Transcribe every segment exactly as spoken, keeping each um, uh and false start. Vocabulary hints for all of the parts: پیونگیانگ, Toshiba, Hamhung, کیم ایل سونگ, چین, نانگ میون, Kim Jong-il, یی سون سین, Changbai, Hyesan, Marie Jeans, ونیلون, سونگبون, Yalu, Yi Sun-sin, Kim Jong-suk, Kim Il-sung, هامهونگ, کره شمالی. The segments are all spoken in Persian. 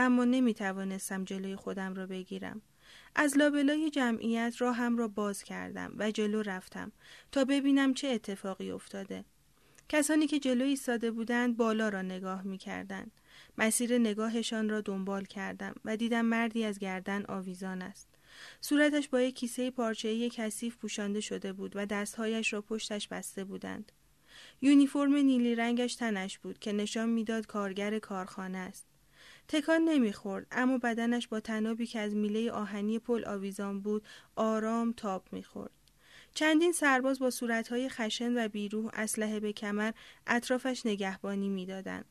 اما نمی توانستم جلوی خودم را بگیرم. از لابلای جمعیت راهم را باز کردم و جلو رفتم تا ببینم چه اتفاقی افتاده. کسانی که جلو ایستاده بودند بالا را نگاه می کردند. مسیر نگاهشان را دنبال کردم و دیدم مردی از گردن آویزان است. صورتش با یک کیسه پارچه‌ای کثیف پوشانده شده بود و دستهایش را پشتش بسته بودند. یونیفرم نیلی رنگش تنش بود که نشان میداد کارگر کارخانه است. تکان نمیخورد، اما بدنش با تنابی که از میله آهنی پل آویزان بود آرام تاب میخورد. چندین سرباز با صورتهای خشن و بیروح اسلحه به کمر اطرافش نگهبانی میدادند.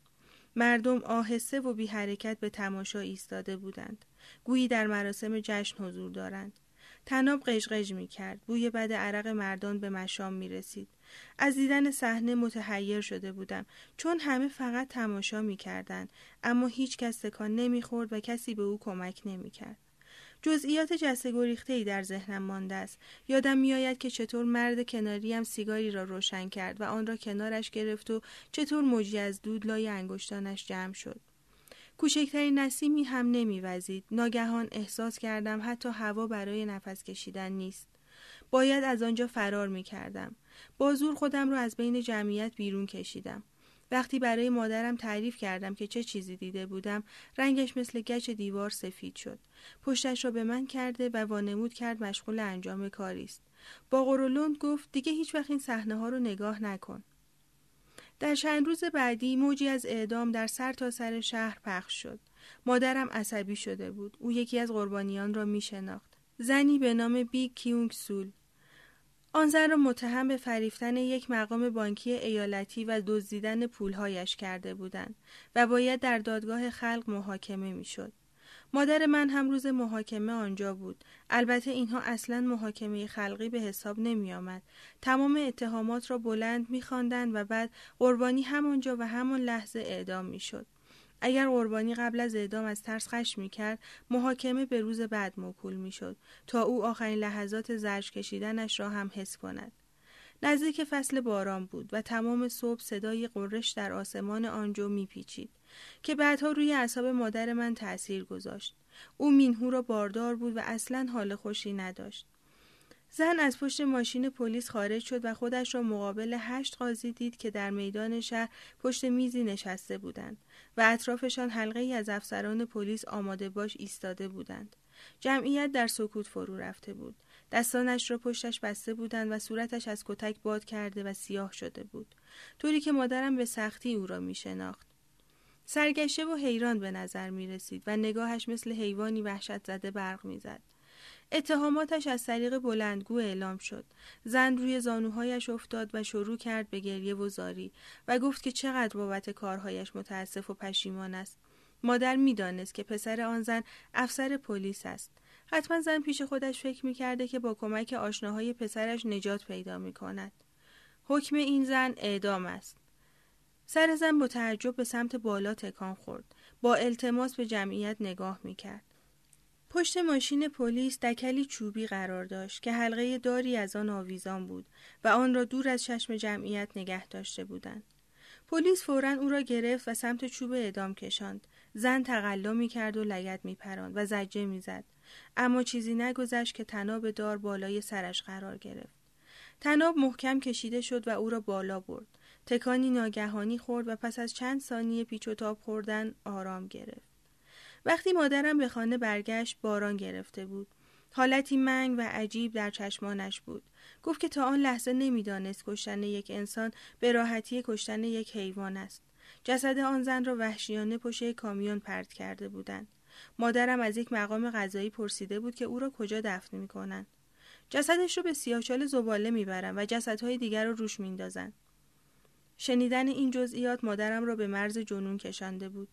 مردم آهسته و بی حرکت به تماشا ایستاده بودند، گویی در مراسم جشن حضور دارند. تناب قشقش میکرد، بوی بد عرق مردان به مشام میرسید. از دیدن صحنه متحیر شده بودم، چون همه فقط تماشا میکردند، اما هیچ کس تکان نمیخورد و کسی به او کمک نمیکرد. جزئیات جسته گریخته‌ای در ذهنم مانده است. یادم میآید که چطور مرد کناریم سیگاری را روشن کرد و آن را کنارش گرفت و چطور موجی از دود لای انگشتانش جمع شد. کوچکترین نسیمی هم نمیوزید. ناگهان احساس کردم حتی هوا برای نفس کشیدن نیست. باید از آنجا فرار میکردم. با زور خودم را از بین جمعیت بیرون کشیدم. وقتی برای مادرم تعریف کردم که چه چیزی دیده بودم، رنگش مثل گچ دیوار سفید شد. پشتش را به من کرده و وانمود کرد مشغول انجام کاری است. با قرولند گفت دیگه هیچ وقت این صحنه ها رو نگاه نکن. در چند روز بعدی موجی از اعدام در سر تا سر شهر پخش شد. مادرم عصبی شده بود. او یکی از قربانیان را می شناخت. زنی به نام بی کیونگ سول. آن زن را متهم به فریفتن یک مقام بانکی ایالتی و دزدیدن پولهایش کرده بودند و باید در دادگاه خلق محاکمه می شد. مادر من هم روز محاکمه آنجا بود. البته اینها اصلاً محاکمه خلقی به حساب نمی آمد. تمام اتهامات را بلند می خواندند و بعد قربانی همانجا و همان لحظه اعدام می شد. اگر قربانی قبل از اعدام از ترس خشم می‌کرد، محاکمه به روز بعد موکول می‌شد تا او آخرین لحظات زجر کشیدنش را هم حس کند. نزدیک فصل باران بود و تمام صبح صدای قرش در آسمان آنجا می‌پیچید که بعدها روی اعصاب مادر من تأثیر گذاشت. او مینهو را باردار بود و اصلاً حال خوشی نداشت. زن از پشت ماشین پلیس خارج شد و خودش را مقابل هشت قاضی دید که در میدان شهر پشت میزی نشسته بودند و اطرافشان حلقه‌ای از افسران پلیس آماده باش ایستاده بودند. جمعیت در سکوت فرو رفته بود. دستانش را پشتش بسته بودند و صورتش از کتک باد کرده و سیاه شده بود، طوری که مادرم به سختی او را می‌شناخت. سرگشته و حیران به نظر می‌رسید و نگاهش مثل حیوانی وحشت زده برق می‌زد. اتهاماتش از طریق بلندگو اعلام شد. زن روی زانوهایش افتاد و شروع کرد به گریه و زاری و گفت که چقدر بابت کارهایش متاسف و پشیمان است. مادر میدانست که پسر آن زن افسر پلیس است. حتما زن پیش خودش فکر میکرده که با کمک آشناهای پسرش نجات پیدا میکند. حکم این زن اعدام است. سر زن با تعجب به سمت بالا تکان خورد. با التماس به جمعیت نگاه میکرد. پشت ماشین پلیس دکلی چوبی قرار داشت که حلقه داری از آن آویزان بود و آن را دور از چشم جمعیت نگه داشته بودند. پلیس فوراً او را گرفت و سمت چوب اعدام کشاند. زن تقلا می‌کرد و لگد می‌پراند و زجه می‌زد، اما چیزی نگذشت که تناب دار بالای سرش قرار گرفت. تناب محکم کشیده شد و او را بالا برد. تکانی ناگهانی خورد و پس از چند ثانیه پیچ و تاب خوردن آرام گرفت. وقتی مادرم به خانه برگشت باران گرفته بود. حالتی منگ و عجیب در چشمانش بود. گفت که تا آن لحظه نمیدانست کشتن یک انسان به راحتی کشتن یک حیوان است. جسد آن زن را وحشیانه پشت کامیون پرت کرده بودند. مادرم از یک مقام قضایی پرسیده بود که او را کجا دفن میکنند. جسدش را به سیاهچال زباله میبرند و جسدهای دیگر را روش میندازند. شنیدن این جزئیات مادرم را به مرز جنون کشانده بود.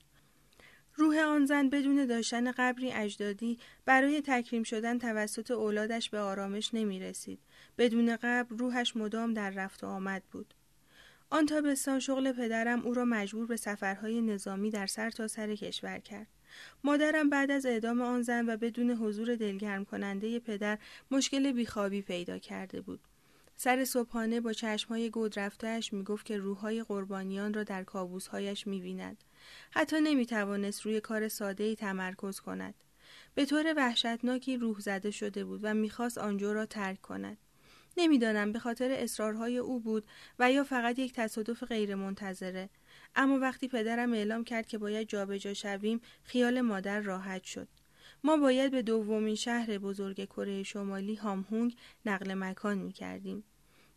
روح آن زن بدون داشتن قبری اجدادی برای تکریم شدن توسط اولادش به آرامش نمی رسید. بدون قبر روحش مدام در رفت و آمد بود. آن تابستان شغل پدرم او را مجبور به سفرهای نظامی در سر تا سر کشور کرد. مادرم بعد از اعدام آن زن و بدون حضور دلگرم کننده پدر مشکل بیخوابی پیدا کرده بود. سر صبحانه با چشمهای گود رفتهش می گفت که روحهای قربانیان را در کابوسهایش می بیند حتی نمیتوانست روی کار ساده‌ای تمرکز کند. به طور وحشتناکی روح زده شده بود و میخواست آنجا را ترک کند. نمیدانم به خاطر اصرارهای او بود و یا فقط یک تصادف غیر منتظره. اما وقتی پدرم اعلام کرد که باید جابجا شویم، خیال مادر راحت شد. ما باید به دومین شهر بزرگ کره شمالی، هامهونگ، نقل مکان میکردیم.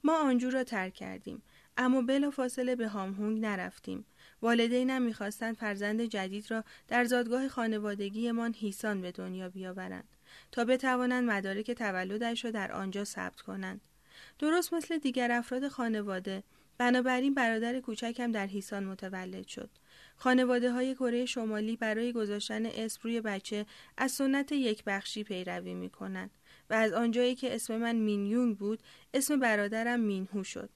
ما آنجا را ترک کردیم، اما بلافاصله به هامهونگ نرفتیم. والدینم میخواستند فرزند جدید را در زادگاه خانوادگیمان هیسان به دنیا بیاورند تا بتوانند مدارک تولدش را در آنجا ثبت کنند. درست مثل دیگر افراد خانواده، بنابراین برادر کوچکم در هیسان متولد شد. خانواده‌های کره شمالی برای گذاشتن اسم روی بچه از سنت یک بخشی پیروی می‌کنند و از آنجایی که اسم من مین یونگ بود، اسم برادرم مین هو شد.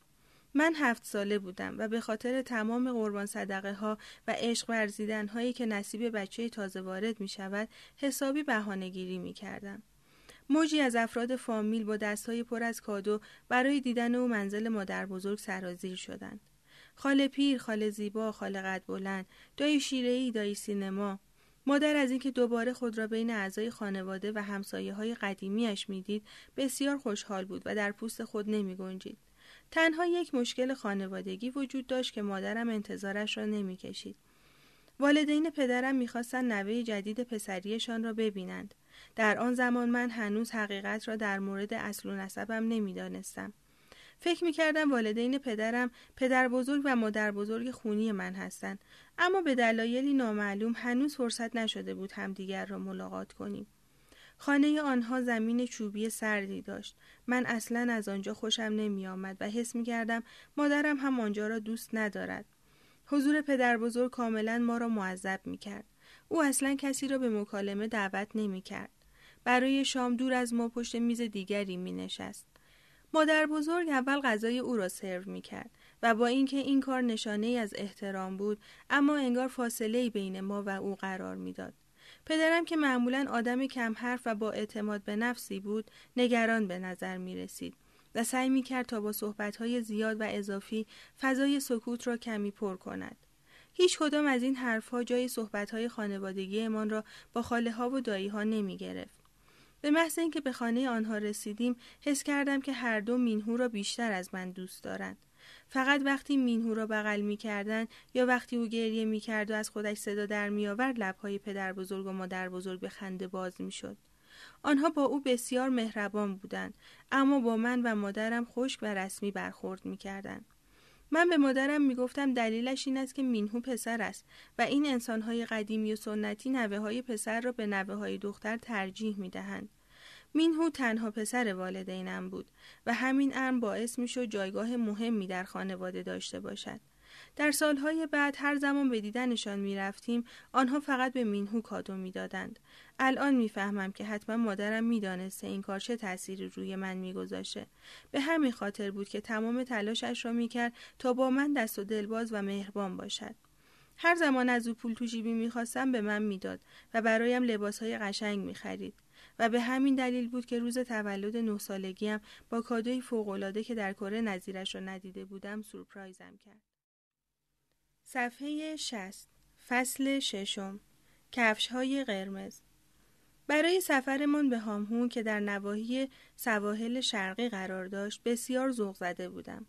من هفت ساله بودم و به خاطر تمام قربان صدقه ها و عشق ورزیدن هایی که نصیب بچه تازه وارد می شود، حسابی بهانه گیری می کردم. موجی از افراد فامیل با دستهای پر از کادو برای دیدن او منزل مادر بزرگ سرازیر شدند. خاله پیر، خاله زیبا، خاله قد بلند، دایی شیره‌ای، دایی سینما. مادر از اینکه دوباره خود را بین اعضای خانواده و همسایه‌های قدیمی‌اش می‌دید، بسیار خوشحال بود و در پوست خود نمی‌گنجید. تنها یک مشکل خانوادگی وجود داشت که مادرم انتظارش را نمی‌کشید. والدین پدرم می‌خواستند نوه جدید پسریشان را ببینند. در آن زمان من هنوز حقیقت را در مورد اصل و نسبم نمی‌دانستم. فکر می‌کردم والدین پدرم پدر بزرگ و مادر بزرگ خونی من هستند، اما به دلایلی نامعلوم هنوز فرصت نشده بود همدیگر را ملاقات کنیم. خانه آنها زمین چوبی سردی داشت. من اصلاً از آنجا خوشم نمی آمد و حس می‌کردم مادرم هم آنجا را دوست ندارد. حضور پدر بزرگ کاملاً ما را معذب می‌کرد. او اصلاً کسی را به مکالمه دعوت نمی‌کرد. برای شام دور از ما پشت میز دیگری می‌نشست. مادر بزرگ اول غذای او را سرو می‌کرد و با اینکه این کار نشانه‌ای از احترام بود، اما انگار فاصله‌ای بین ما و او قرار می‌داد. پدرم که معمولاً آدم کم حرف و با اعتماد به نفسی بود، نگران به نظر می‌رسید و سعی می‌کرد تا با صحبت‌های زیاد و اضافی فضای سکوت را کمی پر کند. هیچ کدام از این حرف‌ها جای صحبت‌های خانوادگی‌مان را با خاله‌ها و دایی‌ها نمی‌گرفت. به محض اینکه به خانه آنها رسیدیم، حس کردم که هر دو مینهو را بیشتر از من دوست دارند. فقط وقتی مینهو را بغل می‌کردند یا وقتی او گریه می‌کرد و از خودش صدا در می‌آورد، لب‌های پدر بزرگ و مادر بزرگ به خنده باز می‌شد. آنها با او بسیار مهربان بودند، اما با من و مادرم خشک و رسمی برخورد می‌کردند. من به مادرم میگفتم دلیلش این است که مینهو پسر است و این انسان‌های قدیمی و سنتی نوه‌های پسر را به نوه‌های دختر ترجیح می‌دهند. مینهو تنها پسر والدینم بود و همین امر باعث می‌شد جایگاه مهمی در خانواده داشته باشد. در سالهای بعد هر زمان به دیدنشان می‌رفتیم، آنها فقط به مینهو کادو می‌دادند. الان می‌فهمم که حتما مادرم می‌دانسته این کار چه تأثیری روی من می‌گذاشته. به همین خاطر بود که تمام تلاشش را می‌کرد تا با من دست و دلباز و مهربان باشد. هر زمان از او پول تو جیبی می‌خواستم، به من می‌داد و برایم لباس‌های قشنگ می‌خرید و به همین دلیل بود که روز تولد نه سالگی‌ام با کادوی فوق‌العاده که در کره نظیرش را ندیده بودم سورپرایزم کرد. صفحه شصت، فصل ششم، کفش‌های قرمز. برای سفرمان به هامهون که در نواحی سواحل شرقی قرار داشت، بسیار ذوق زده بودم.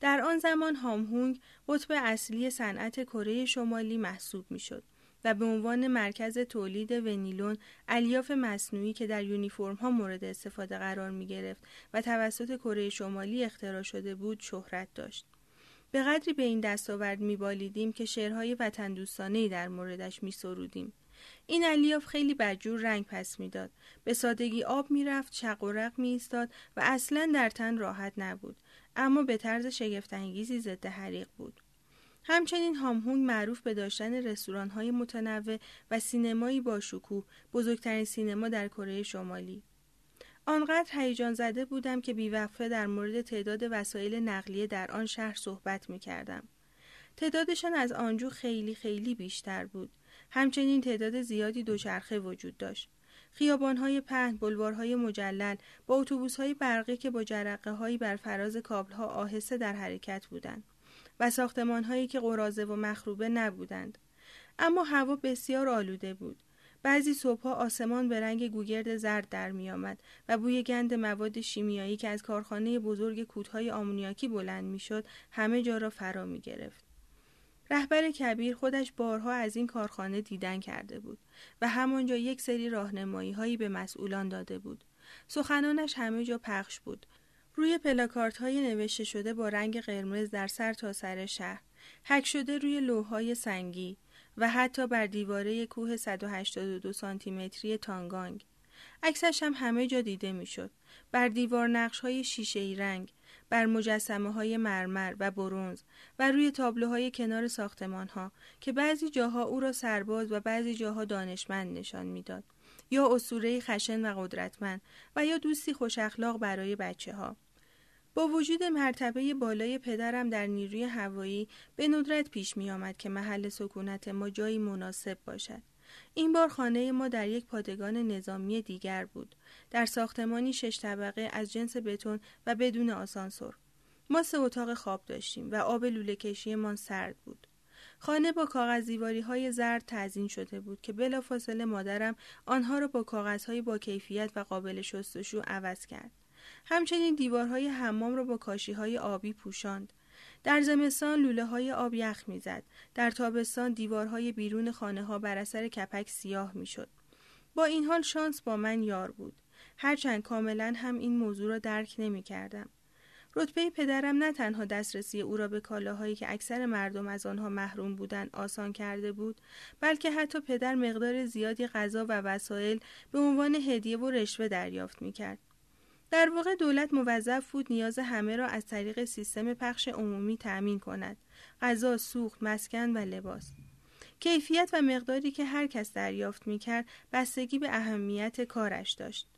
در آن زمان هامهونگ قطب اصلی صنعت کره شمالی محسوب می‌شد و به عنوان مرکز تولید ونیلون، الیاف مصنوعی که در یونیفرم‌ها مورد استفاده قرار می‌گرفت و توسط کره شمالی اختراع شده بود، شهرت داشت. به قدری به این دستاورد می‌بالیدیم که شعرهای وطن دوستانه‌ای در موردش می‌سرودیم. این الیاف خیلی بدجور رنگ پس می‌داد. به سادگی آب می‌رفت، شق و رق می‌ایستاد و اصلاً در تن راحت نبود، اما به طرز شگفت‌انگیزی ضد حریق بود. همچنین هامهونگ معروف به داشتن رستوران‌های متنوع و سینمایی با شکوه، بزرگترین سینما در کره شمالی. آنقدر هیجان زده بودم که بیوقفه در مورد تعداد وسایل نقلیه در آن شهر صحبت می‌کردم. تعدادشان از آنجو خیلی خیلی بیشتر بود. همچنین تعداد زیادی دوچرخه وجود داشت. خیابان‌های پهن، بلوارهای مجلل با اتوبوس‌های برقی که با جرقه‌هایی بر فراز کابل‌ها آهسته در حرکت بودند و ساختمان‌هایی که قراضه و مخروبه نبودند. اما هوا بسیار آلوده بود. بعضی صبح‌ها آسمان به رنگ گوگرد زرد در می‌آمد و بوی گند مواد شیمیایی که از کارخانه بزرگ کودهای آمونیاکی بلند می‌شد همه جا را فرا می‌گرفت. رهبر کبیر خودش بارها از این کارخانه دیدن کرده بود و همانجا یک سری راهنمایی‌هایی به مسئولان داده بود. سخنانش همه جا پخش بود. روی پلاکاردهای نوشته شده با رنگ قرمز در سر تا سر شهر، حک شده روی لوح‌های سنگی و حتی بر دیواره کوه صد و هشتاد و دو سانتی متری تانگانگ. عکسش هم همه جا دیده میشد. بر دیوار نقش‌های شیشه‌ای رنگ، بر مجسمه‌های مرمر و برنز و روی تابلوهای کنار ساختمان‌ها که بعضی جاها او را سرباز و بعضی جاها دانشمند نشان میداد، یا اسطوره‌ای خشن و قدرتمند و یا دوستی خوش اخلاق برای بچه‌ها. با وجود مرتبه بالای پدرم در نیروی هوایی به ندرت پیش می آمد که محل سکونت ما جایی مناسب باشد. این بار خانه ما در یک پادگان نظامی دیگر بود، در ساختمانی شش طبقه از جنس بتون و بدون آسانسور. ما سه اتاق خواب داشتیم و آب لوله کشی ما سرد بود. خانه با کاغذ دیواری های زرد تزیین شده بود که بلافاصله مادرم آنها را با کاغذ های با کیفیت و قابل شستشو عوض کرد. همچنین دیوارهای حمام را با کاشیهای آبی پوشاند. در زمستان لوله‌های آب یخ می‌زد. در تابستان دیوارهای بیرون خانه‌ها بر اثر کپک سیاه می‌شد. با این حال شانس با من یار بود، هرچند کاملاً هم این موضوع را درک نمی‌کردم. رتبه پدرم نه تنها دسترسی او را به کالاهایی که اکثر مردم از آنها محروم بودند آسان کرده بود، بلکه حتی پدر مقدار زیادی غذا و وسایل به عنوان هدیه و رشوه دریافت می‌کرد. در واقع دولت موظف بود نیاز همه را از طریق سیستم پخش عمومی تأمین کند: غذا، سوخت، مسکن و لباس. کیفیت و مقداری که هر کس دریافت می‌کرد بستگی به اهمیت کارش داشت.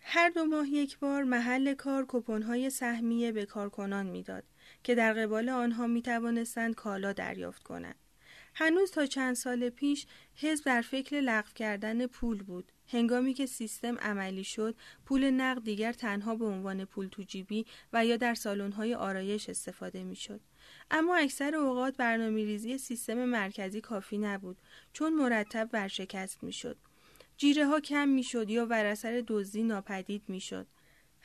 هر دو ماه یک بار محل کار کوپن‌های سهمیه به کارکنان می‌داد که در قبال آنها می‌توانستند کالا دریافت کنند. هنوز تا چند سال پیش حزب در فکر لغو کردن پول بود. هنگامی که سیستم عملی شد، پول نقد دیگر تنها به عنوان پول تو جیبی و یا در سالن‌های آرایش استفاده می‌شد. اما اکثر اوقات برنامه‌ریزی سیستم مرکزی کافی نبود، چون مرتب ورشکست می‌شد. جیره‌ها کم می‌شد یا بر اثر دزدی ناپدید می‌شد.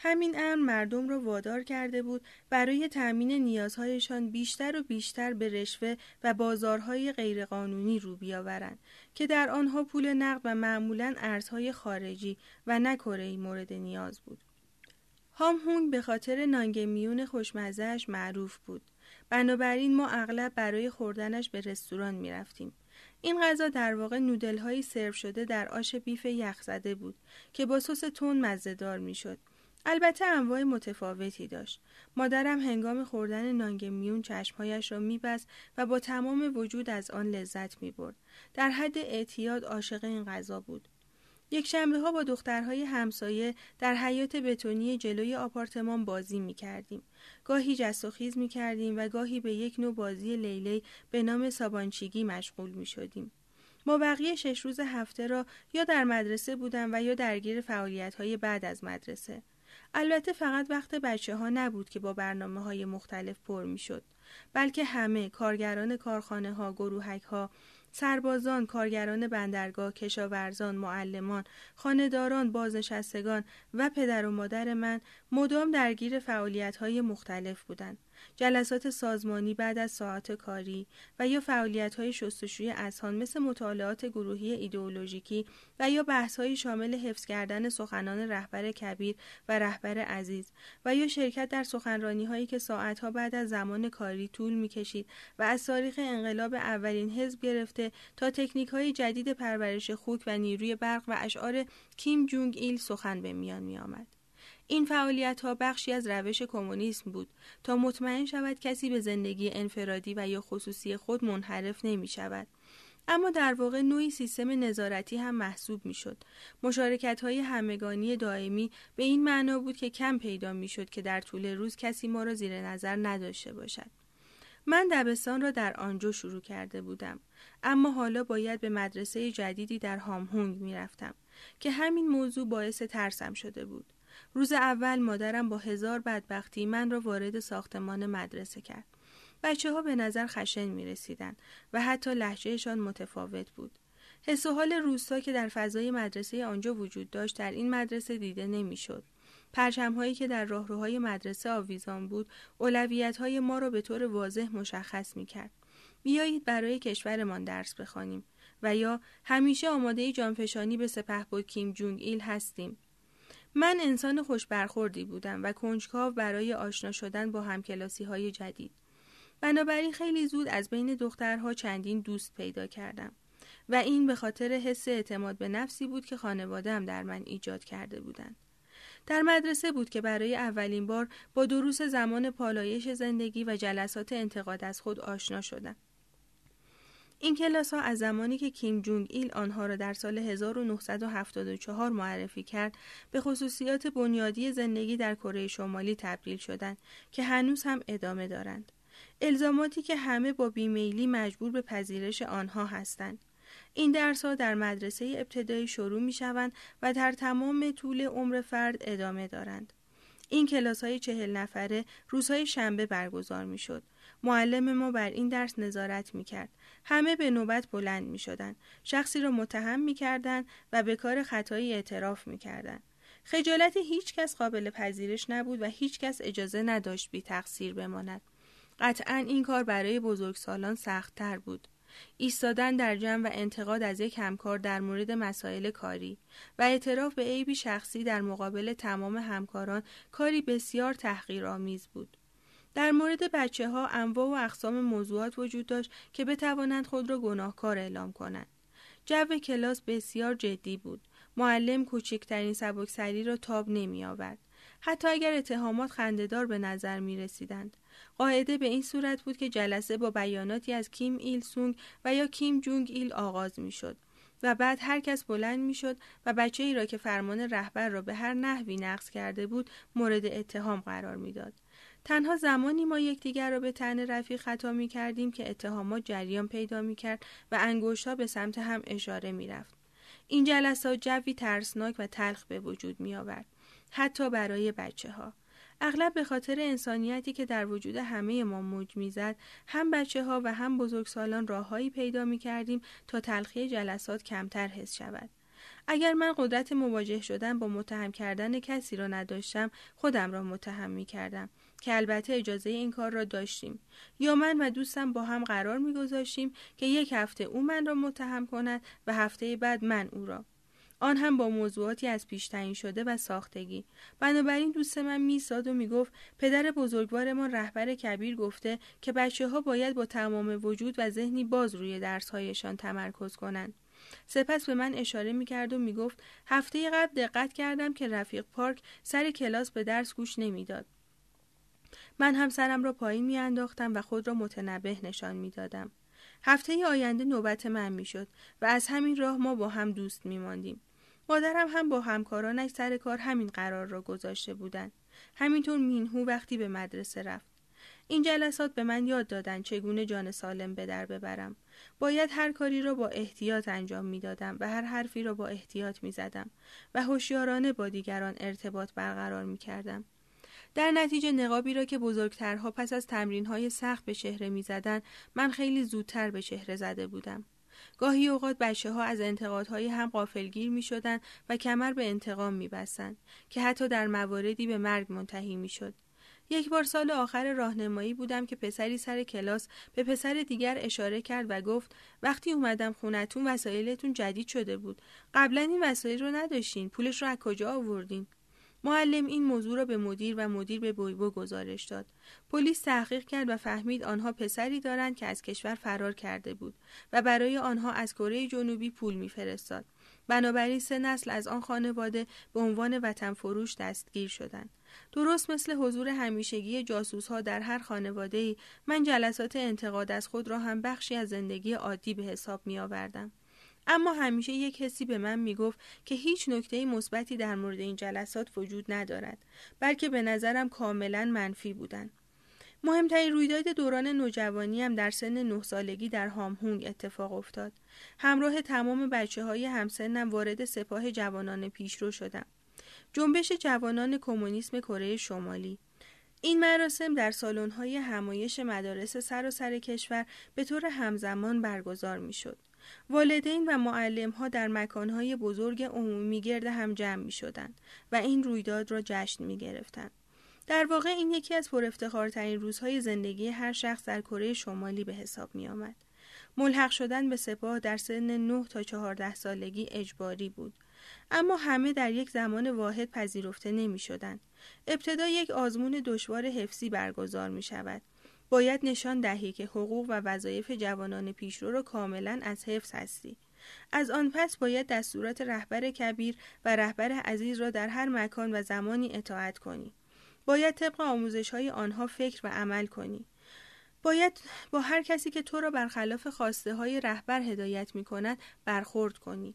همین امر مردم را وادار کرده بود برای تأمین نیازهایشان بیشتر و بیشتر به رشوه و بازارهای غیرقانونی رو بیاورند که در آنها پول نقد و معمولاً ارزهای خارجی و نه کره‌ای مورد نیاز بود. هامهونگ به خاطر نانگ میون خوشمزه‌اش معروف بود، بنابراین ما اغلب برای خوردنش به رستوران می رفتیم. این غذا در واقع نودل‌های سرو شده در آش بیف یخ زده بود که با سس تند مزه‌دار می‌شد. البته انواع متفاوتی داشت. مادرم هنگام خوردن نانگ میون چشمهایش را می‌بست و با تمام وجود از آن لذت می‌برد. در حد اعتیاد عاشق این غذا بود. یک شنبه‌ها با دخترهای همسایه در حیاط بتونی جلوی آپارتمان بازی می‌کردیم. گاهی جست و خیز می‌کردیم و گاهی به یک نوع بازی لیلی به نام سابانچیگی مشغول می‌شدیم. ما بقیه شش روز هفته را یا در مدرسه بودم و یا درگیر فعالیت‌های بعد از مدرسه. البته فقط وقت بچه ها نبود که با برنامه های مختلف پر می شد، بلکه همه کارگران کارخانه ها، گروهک ها، سربازان، کارگران بندرگاه، کشاورزان، معلمان، خانه‌داران، بازنشستگان و پدر و مادر من مدام درگیر فعالیت های مختلف بودند. جلسات سازمانی بعد از ساعت کاری و یا فعالیت های شستشوی اذهان مثل مطالعات گروهی ایدئولوژیکی و یا بحث های شامل حفظ کردن سخنان رهبر کبیر و رهبر عزیز و یا شرکت در سخنرانی هایی که ساعت ها بعد از زمان کاری طول می کشید و از تاریخ انقلاب اولین حزب گرفته تا تکنیک های جدید پرورش خوک و نیروی برق و اشعار کیم جونگ ایل سخن به میان می آمد. این فعالیت‌ها بخشی از روش کمونیسم بود تا مطمئن شود کسی به زندگی انفرادی و یا خصوصی خود منحرف نمی‌شود. اما در واقع نوعی سیستم نظارتی هم محسوب می‌شد. مشارکت‌های همگانی دائمی به این معنا بود که کم پیدا می‌شد که در طول روز کسی ما را زیر نظر نداشته باشد. من دبستان را در آنجا شروع کرده بودم، اما حالا باید به مدرسه جدیدی در هامهونگ می‌رفتم که همین موضوع باعث ترسم شده بود. روز اول مادرم با هزار بدبختی من را وارد ساختمان مدرسه کرد. بچه ها به نظر خشن می رسیدن و حتی لهجهشان متفاوت بود. حس و حال روستا که در فضای مدرسه آنجا وجود داشت در این مدرسه دیده نمی شد. پرچم‌هایی که در راهروهای مدرسه آویزان بود، اولویت‌های ما را به طور واضح مشخص می‌کرد. بیایید برای کشورمان درس بخوانیم و یا همیشه آماده جانفشانی به سپهبد کیم جونگ ایل هستیم. من انسان خوشبرخوردی بودم و کنجکاو برای آشنا شدن با همکلاسی‌های جدید. بنابراین خیلی زود از بین دخترها چندین دوست پیدا کردم و این به خاطر حس اعتماد به نفسی بود که خانواده‌ام در من ایجاد کرده بودند. در مدرسه بود که برای اولین بار با دروس زمان پالایش زندگی و جلسات انتقاد از خود آشنا شدم. این کلاس ها از زمانی که کیم جونگ ایل آنها را در سال هزار و نهصد و هفتاد و چهار معرفی کرد به خصوصیات بنیادی زندگی در کره شمالی تبدیل شدند که هنوز هم ادامه دارند. الزاماتی که همه با بیمیلی مجبور به پذیرش آنها هستند. این درس‌ها در مدرسه ابتدایی شروع می‌شوند و در تمام طول عمر فرد ادامه دارند. این کلاس‌های چهل نفره روزهای شنبه برگزار می‌شد. معلم ما بر این درس نظارت می‌کرد. همه به نوبت بلند می‌شدند. شخصی را متهم می‌کردند و به کار خطایی اعتراف می‌کردند. خجالت هیچ کس قابل پذیرش نبود و هیچ کس اجازه نداشت بی تقصیر بماند. قطعاً این کار برای بزرگسالان سخت‌تر بود. ایستادن در جمع و انتقاد از یک همکار در مورد مسائل کاری و اعتراف به عیبی شخصی در مقابل تمام همکاران کاری بسیار تحقیرآمیز بود. در مورد بچه ها انواع و اقسام موضوعات وجود داشت که بتوانند خود را گناهکار اعلام کنند. جو کلاس بسیار جدی بود. معلم کوچکترین سبکسری را تاب نمی آورد. حتی اگر اتهامات خنده‌دار به نظر می رسیدند. قاعده به این صورت بود که جلسه با بیاناتی از کیم ایل سونگ و یا کیم جونگ ایل آغاز می شد و بعد هر کس بلند می شد و بچه ای را که فرمان رهبر را به هر نحوی نقض کرده بود مورد اتهام قرار می داد. تنها زمانی ما یکدیگر را به طعن رفیق خطا می کردیم که اتهامات جریان پیدا می کرد و انگشت‌ها به سمت هم اشاره می رفت. این جلسات جوی ترسناک و تلخ به وجود می آورد. حتی برای بچه ها. اغلب به خاطر انسانیتی که در وجود همه ما موج میزد، هم بچه ها و هم بزرگسالان راههایی پیدا می کردیم تا تلخی جلسات کمتر حس شود. اگر من قدرت مواجه شدن با متهم کردن کسی را نداشتم، خودم را متهم می کردم که البته اجازه این کار را داشتیم. یا من و دوستم با هم قرار می گذاشتیم که یک هفته او من را متهم کند و هفته بعد من او را. آن هم با موضوعاتی از پیش تعیین شده و ساختگی. بنابراین دوست من میساد و میگفت پدر بزرگوار ما رهبر کبیر گفته که بچه ها باید با تمام وجود و ذهنی باز روی درس‌هایشان تمرکز کنند. سپس به من اشاره میکرد و میگفت هفته قبل دقت کردم که رفیق پارک سر کلاس به درس گوش نمیداد. من هم سرم را پایین میانداختم و خود را متنبه نشان میدادم. هفته آینده نوبت من میشد و از همین راه ما با هم دوست میماندیم. مادرم هم با همکارانش سر کار همین قرار را گذاشته بودند. همینطور مینهو وقتی به مدرسه رفت. این جلسات به من یاد دادند چگونه جان سالم به در ببرم. باید هر کاری را با احتیاط انجام میدادم و هر حرفی را با احتیاط میزدم و هوشیارانه با دیگران ارتباط برقرار میکردم. در نتیجه نقابی را که بزرگترها پس از تمرین‌های سخت به چهره میزدند، من خیلی زودتر به چهره زده بودم. گاهی اوقات بچه‌ها از انتقادهای هم غافلگیر می‌شدند و کمر به انتقام می‌بستند که حتی در مواردی به مرگ منتهی می‌شد. یک بار سال آخر راهنمایی بودم که پسری سر کلاس به پسر دیگر اشاره کرد و گفت وقتی اومدم خونتون وسایلتون جدید شده بود. قبلا این وسایل رو نداشتین. پولش رو از کجا آوردین؟ معلم این موضوع را به مدیر و مدیر به بویبو گزارش داد. پلیس تحقیق کرد و فهمید آنها پسری دارند که از کشور فرار کرده بود و برای آنها از کره جنوبی پول می‌فرستاد. بنابراین سه نسل از آن خانواده به عنوان وطن فروش دستگیر شدند. درست مثل حضور همیشگی جاسوس‌ها در هر خانواده‌ای، من جلسات انتقاد از خود را هم بخشی از زندگی عادی به حساب می‌آوردم. اما همیشه یک حسی به من میگفت که هیچ نکته مثبتی در مورد این جلسات وجود ندارد، بلکه به نظرم کاملا منفی بودند. مهمترین رویداد دوران نوجوانیم در سن نه سالگی در هامهونگ اتفاق افتاد. همراه تمام بچه‌های همسنم وارد سپاه جوانان پیشرو شدم. جنبش جوانان کمونیسم کره شمالی. این مراسم در سالن‌های همایش مدارس سراسر کشور به طور همزمان برگزار می‌شد. والدین و معلم‌ها در مکان‌های بزرگ عمومی گرد هم جمع می‌شدند و این رویداد را جشن می‌گرفتند. در واقع این یکی از پرافتخارترین روزهای زندگی هر شخص در کره شمالی به حساب می‌آمد. ملحق شدن به سپاه در سن نه تا چهارده سالگی اجباری بود، اما همه در یک زمان واحد پذیرفته نمی شدند. ابتدا یک آزمون دشوار حفظی برگزار می شود. باید نشان دهی که حقوق و وظایف جوانان پیشرو را کاملا از حفظ هستی. از آن پس باید دستورات رهبر کبیر و رهبر عزیز را در هر مکان و زمانی اطاعت کنی. باید طبق آموزش های آنها فکر و عمل کنی. باید با هر کسی که تو را برخلاف خواسته های رهبر هدایت می کند برخورد کنی.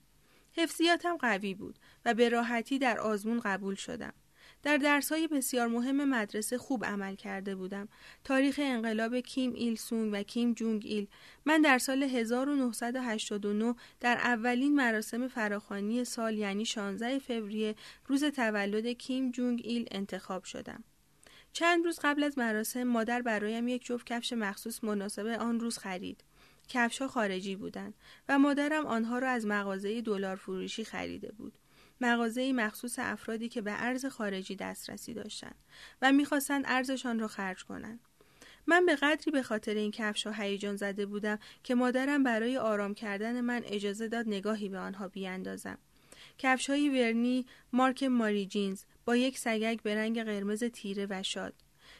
حفظیاتم قوی بود و به راحتی در آزمون قبول شدم. در درس‌های بسیار مهم مدرسه خوب عمل کرده بودم. تاریخ انقلاب کیم ایل سونگ و کیم جونگ ایل. من در سال هزار و نهصد و هشتاد و نه در اولین مراسم فراخوانی سال، یعنی شانزدهم فوریه، روز تولد کیم جونگ ایل انتخاب شدم. چند روز قبل از مراسم مادر برایم یک جفت کفش مخصوص مناسب آن روز خرید. کفش‌ها خارجی بودند و مادرم آنها را از مغازه دلار فروشی خریده بود. مغازه‌ای مخصوص افرادی که به ارز خارجی دسترسی داشتند و می‌خواستند ارزشان را خرج کنند. من به قدری به خاطر این کفش‌ها هیجان زده بودم که مادرم برای آرام کردن من اجازه داد نگاهی به آنها بیاندازم. کفش‌های ورنی مارک ماری جینز با یک سگک به رنگ قرمز تیره و شاد.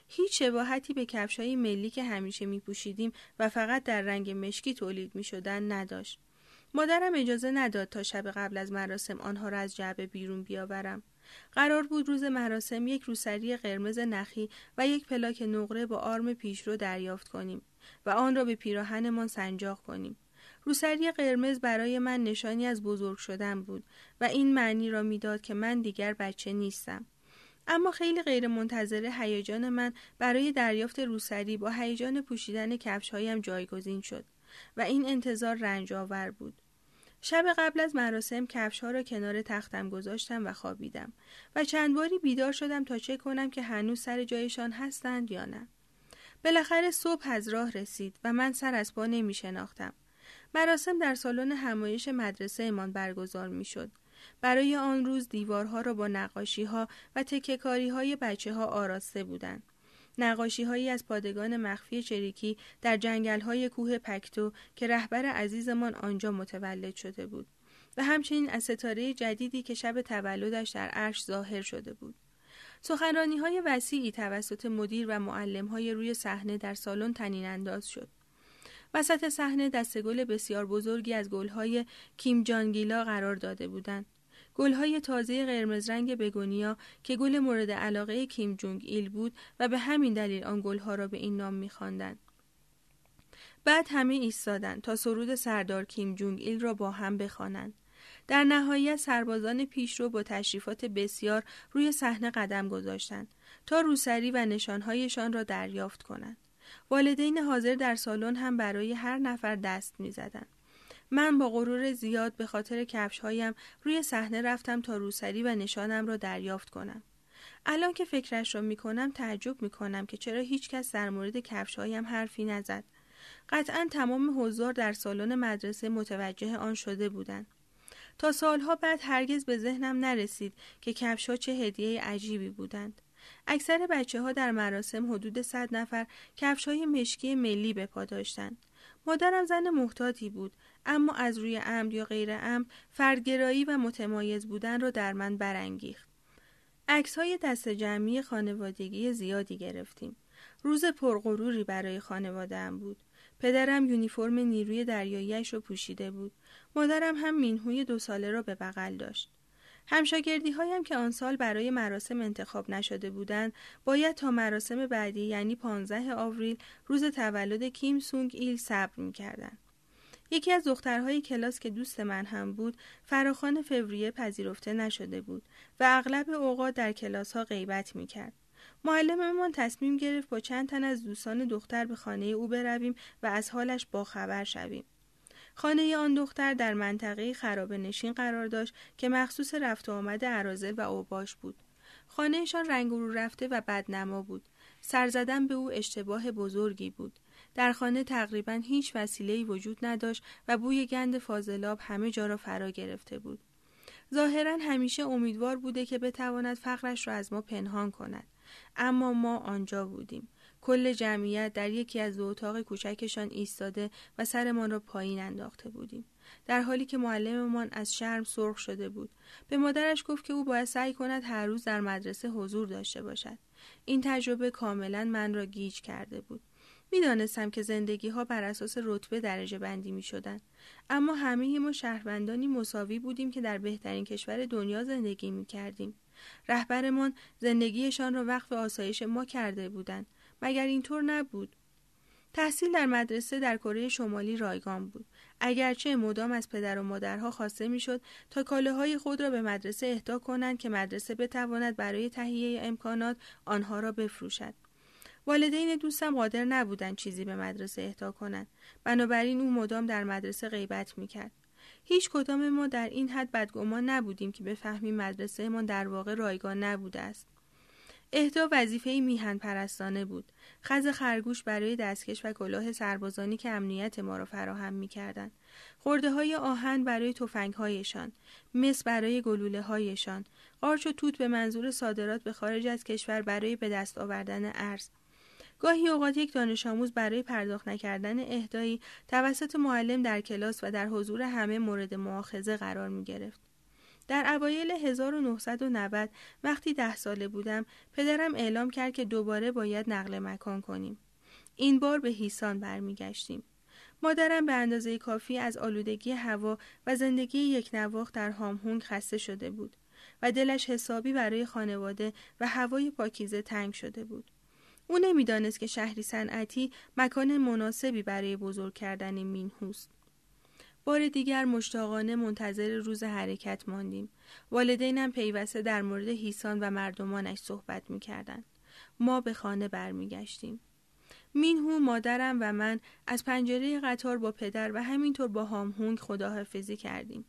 هیچ شباهتی به کفش‌های ملی که همیشه می‌پوشیدیم و فقط در رنگ مشکی تولید می‌شدن نداشت. مادرم اجازه نداد تا شب قبل از مراسم آنها را از جعبه بیرون بیاورم. قرار بود روز مراسم یک روسری قرمز نخی و یک پلاک نقره با آرم پیشرو دریافت کنیم و آن را به پیراهنمان سنجاق کنیم. روسری قرمز برای من نشانی از بزرگ شدن بود و این معنی را می‌داد که من دیگر بچه نیستم. اما خیلی غیر منتظره هیجان من برای دریافت روسری با هیجان پوشیدن کفش‌هایم جایگزین شد و این انتظار رنج‌آور بود. شب قبل از مراسم کفش‌ها را کنار تختم گذاشتم و خوابیدم و چند باری بیدار شدم تا چک کنم که هنوز سر جایشان هستند یا نه. بالاخره صبح از راه رسید و من سر از پا نمی‌شناختم. مراسم در سالن همایش مدرسه‌مان برگزار می‌شد. برای آن روز دیوارها را با نقاشی‌ها و تکه‌کاری‌های بچه‌ها آراسته بودند. نقاشی‌هایی از پادگان مخفی چریکی در جنگل‌های کوه پکتو که رهبر عزیزمان آنجا متولد شده بود و همچنین از ستاره جدیدی که شب تولدش در عرش ظاهر شده بود. سخنرانی‌های وسیعی توسط مدیر و معلم‌های روی صحنه در سالن طنین‌انداز شد. وسط صحنه دسته‌گل بسیار بزرگی از گل‌های کیم جانگیلا قرار داده بودند. گل‌های تازه قرمز رنگ بگونیا که گل مورد علاقه کیم جونگ ایل بود و به همین دلیل آن گل‌ها را به این نام می‌خواندند. بعد همه ایستادند تا سرود سردار کیم جونگ ایل را با هم بخوانند. در نهایت سربازان پیشرو با تشریفات بسیار روی صحنه قدم گذاشتند تا روسری و نشان‌هایشان را دریافت کنند. والدین حاضر در سالن هم برای هر نفر دست می‌زدند. من با غرور زیاد به خاطر کفش‌هایم روی صحنه رفتم تا روسری و نشانم را دریافت کنم. الان که فکرش را می‌کنم تعجب می‌کنم که چرا هیچ کس در مورد کفش‌هایم حرفی نزد. قطعاً تمام حضار در سالن مدرسه متوجه آن شده بودند. تا سالها بعد هرگز به ذهنم نرسید که کفش‌ها چه هدیه عجیبی بودند. اکثر بچه‌ها در مراسم حدود صد نفر کفش‌های مشکی ملی به پا داشتند. مادرم زن محتاطی بود، اما از روی عمد یا غیر عمد فردگرایی و متمایز بودن را در من برانگیخت. عکس‌های دست جمعی خانوادگی زیادی گرفتیم. روز پرغروری برای خانواده‌ام بود. پدرم یونیفرم نیروی دریایی‌اش را پوشیده بود. مادرم هم مینهوی دو ساله را به بغل داشت. همشاگردی‌هایم که آن سال برای مراسم انتخاب نشده بودند، باید تا مراسم بعدی، یعنی پانزدهم آوریل، روز تولد کیم سونگ ایل صبر می‌کردند. یکی از دخترهای کلاس که دوست من هم بود، فراخوان فوریه پذیرفته نشده بود و اغلب اوقات در کلاس‌ها غیبت می‌کرد. معلممان تصمیم گرفت با چند تن از دوستان دختر به خانه او برویم و از حالش باخبر شویم. خانه آن دختر در منطقه خرابه‌نشین قرار داشت که مخصوص رفت و آمد اراذل و اوباش بود. خانهشان رنگ رو رفته و بدنما بود. سرزدن به او اشتباه بزرگی بود. در خانه تقریباً هیچ وسیله‌ای وجود نداشت و بوی گند فاضلاب همه جا را فرا گرفته بود. ظاهراً همیشه امیدوار بوده که بتواند فقرش را از ما پنهان کند. اما ما آنجا بودیم. کل جمعیت در یکی از دو اتاق کوچکشان ایستاده و سرمان را پایین انداخته بودیم. در حالی که معلممان از شرم سرخ شده بود. به مادرش گفت که او باید سعی کند هر روز در مدرسه حضور داشته باشد. این تجربه کاملا من را گیج کرده بود. میدانستم که زندگی‌ها بر اساس رتبه درجه بندی می‌شدند، اما همه ما شهروندانی مساوی بودیم که در بهترین کشور دنیا زندگی می‌کردیم. رهبرمان زندگیشان را وقف آسایش ما کرده بودند، مگر اینطور نبود؟ تحصیل در مدرسه در کره شمالی رایگان بود، اگرچه مدام از پدر و مادرها خواسته میشد تا کالاهای خود را به مدرسه اهدا کنند که مدرسه بتواند برای تهیه امکانات آنها را بفروشد. والدین دوستم قادر نبودند چیزی به مدرسه اهدا کنند، بنابراین او مدام در مدرسه غیبت میکرد. هیچ کدام ما در این حد بدگمان نبودیم که بفهمیم مدرسه ما در واقع رایگان نبوده است. اهدا وظیفه میهن پرستانه بود. خز خرگوش برای دستکش و کلاه سربازانی که امنیت ما را فراهم میکردند. خرده های آهن برای تفنگ هایشان، مس برای گلوله هایشان، قارچ و توت به منظور صادرات به خارج از کشور برای به دست آوردن ارز. گاهی اوقات یک دانش آموز برای پرداخت نکردن اهدایی توسط معلم در کلاس و در حضور همه مورد مؤاخذه قرار می گرفت. در اوایل هزار و نهصد و نود وقتی ده ساله بودم، پدرم اعلام کرد که دوباره باید نقل مکان کنیم. این بار به هیسان برمیگشتیم. مادرم به اندازه کافی از آلودگی هوا و زندگی یک نواخت در هامهونگ خسته شده بود و دلش حسابی برای خانواده و هوای پاکیزه تنگ شده بود. او نمی‌دانست که شهری صنعتی مکان مناسبی برای بزرگ کردن مینهوست. بار دیگر مشتاقانه منتظر روز حرکت ماندیم. والدینم پیوسته در مورد هیسان و مردمانش صحبت می‌کردند. ما به خانه برمیگشتیم. مینهو، مادرم و من از پنجره قطار با پدر و همینطور با هامهونگ خداحافظی کردیم.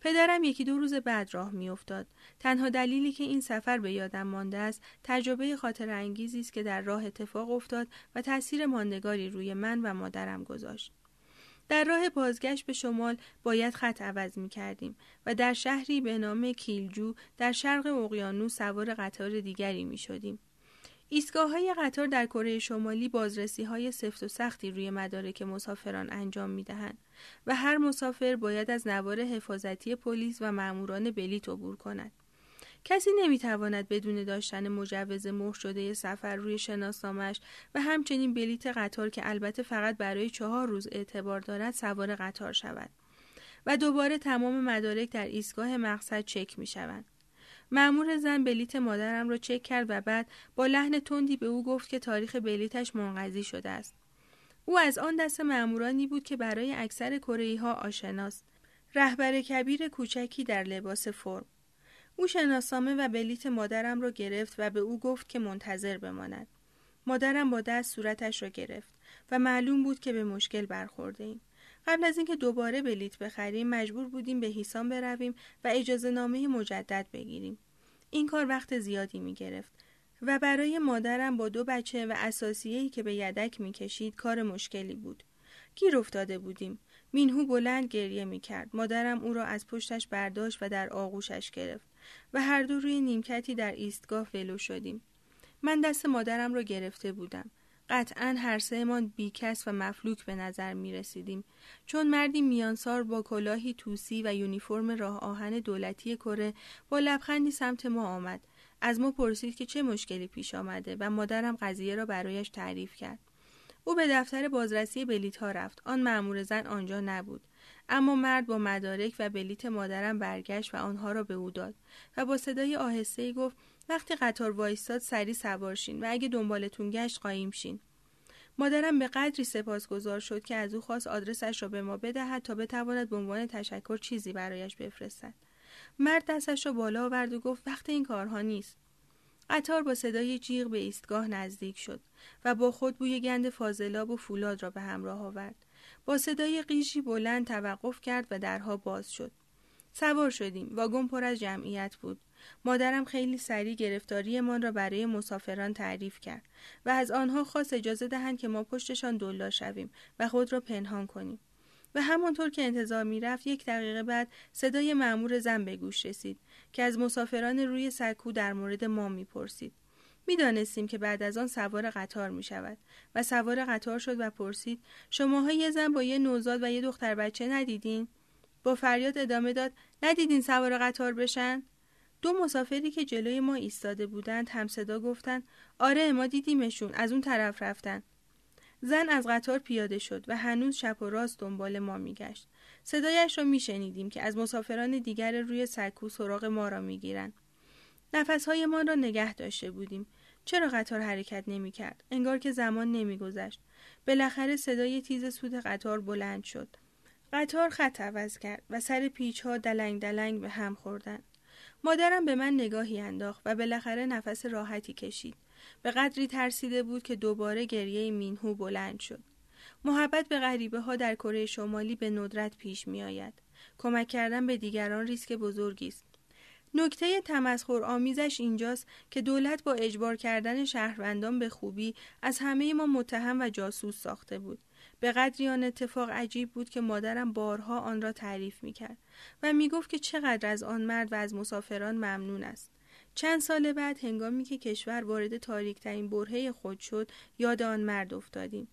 پدرم یکی دو روز بعد راه میافتاد. تنها دلیلی که این سفر به یادم مانده است، تجربه خاطر انگیزی است که در راه اتفاق افتاد و تأثیر ماندگاری روی من و مادرم گذاشت. در راه بازگشت به شمال باید خط عوض می کردیم و در شهری به نام کیلجو در شرق اقیانوس سوار قطار دیگری می شدیم. ایستگاه‌های قطار در کره شمالی بازرسی‌های سفت و سختی روی مدارک مسافران انجام می‌دهند و هر مسافر باید از نوار حفاظتی پلیس و ماموران بلیط عبور کند. کسی نمی‌تواند بدون داشتن مجوز مهر شده سفر روی شناسنامه‌اش و همچنین بلیط قطار که البته فقط برای چهار روز اعتبار دارد سوار قطار شود و دوباره تمام مدارک در ایستگاه مقصد چک می‌شوند. مأمور زن بلیط مادرم را چک کرد و بعد با لحن تندی به او گفت که تاریخ بلیطش منقضی شده است. او از آن دست مأمورانی بود که برای اکثر کره‌ای‌ها آشناست. رهبر کبیر کوچکی در لباس فرم. او شناسنامه و بلیط مادرم را گرفت و به او گفت که منتظر بماند. مادرم با دست صورتش را گرفت و معلوم بود که به مشکل برخورده‌ایم. قبل از اینکه دوباره بلیط بخریم مجبور بودیم به هیسان برویم و اجازه نامه مجدد بگیریم. این کار وقت زیادی می گرفت و برای مادرم با دو بچه و اساسیه‌ای که به یدک می کشید کار مشکلی بود. گیر افتاده بودیم. مینهو بلند گریه می کرد. مادرم او را از پشتش برداشت و در آغوشش گرفت و هر دو روی نیمکتی در ایستگاه ولو شدیم. من دست مادرم را گرفته بودم. قطعاً هر سه مان بیکس و مفلوک به نظر می رسیدیم، چون مردی میانسار با کلاهی توسی و یونیفرم راه آهن دولتی کره با لبخندی سمت ما آمد. از ما پرسید که چه مشکلی پیش آمده و مادرم قضیه را برایش تعریف کرد. او به دفتر بازرسی بلیط‌ها رفت. آن مأمور زن آنجا نبود، اما مرد با مدارک و بلیط مادرم برگشت و آنها را به او داد و با صدای آهسته‌ای گفت وقتی قطار وایستاد سری سوار شین و اگه دنبالتون گشت قایم شین. مادرم به قدری سپاسگزار شد که از او خواست آدرسش را به ما بدهد تا بتواند به عنوان تشکر چیزی برایش بفرستد. مرد دستش را بالا آورد و گفت وقت این کارها نیست. قطار با صدای جیغ به ایستگاه نزدیک شد و با خود بوی گند فاضلاب و فولاد را به همراه آورد. با صدای قیشی بلند توقف کرد و درها باز شد. سوار شدیم. واگن پر از جمعیت بود. مادرم خیلی سریع گرفتاریمان را برای مسافران تعریف کرد و از آنها خواست اجازه دهند که ما پشتشان دولا شویم و خود را پنهان کنیم. و همانطور که انتظار می رفت، یک دقیقه بعد صدای مأمور زن به گوش رسید که از مسافران روی سکو در مورد ما می پرسید. می دانستیم که بعد از آن سوار قطار می شود و سوار قطار شد و پرسید: شماها یه زن با یه نوزاد و یه دختر بچه ندیدین؟ با فریاد ادامه داد: ندیدین سوار قطار بشن؟ دو مسافری که جلوی ما ایستاده بودند همصدا گفتند: آره ما دیدیمشون، از اون طرف رفتن. زن از قطار پیاده شد و هنوز چپ و راست دنبال ما میگشت. صدایش را میشنیدیم که از مسافران دیگر روی سکو سراغ ما را میگیرند. نفسهای ما را نگه داشته بودیم. چرا قطار حرکت نمیکرد؟ انگار که زمان نمیگذشت. بالاخره صدای تیز سوت قطار بلند شد. قطار خط عوض کرد و سر پیچ‌ها دلنگ دلنگ به هم خوردند. مادرم به من نگاهی انداخت و بالاخره نفس راحتی کشید. به قدری ترسیده بود که دوباره گریه مینهو بلند شد. محبت به غریبه ها در کره شمالی به ندرت پیش می آید. کمک کردن به دیگران ریسک بزرگی است. نکته تمسخرآمیزش اینجاست که دولت با اجبار کردن شهروندان به خوبی از همه ما متهم و جاسوس ساخته بود. به قدری آن اتفاق عجیب بود که مادرم بارها آن را تعریف می کرد و می گفت که چقدر از آن مرد و از مسافران ممنون است. چند سال بعد هنگامی که کشور وارد تاریک‌ترین برهه خود شد، یاد آن مرد افتادیم.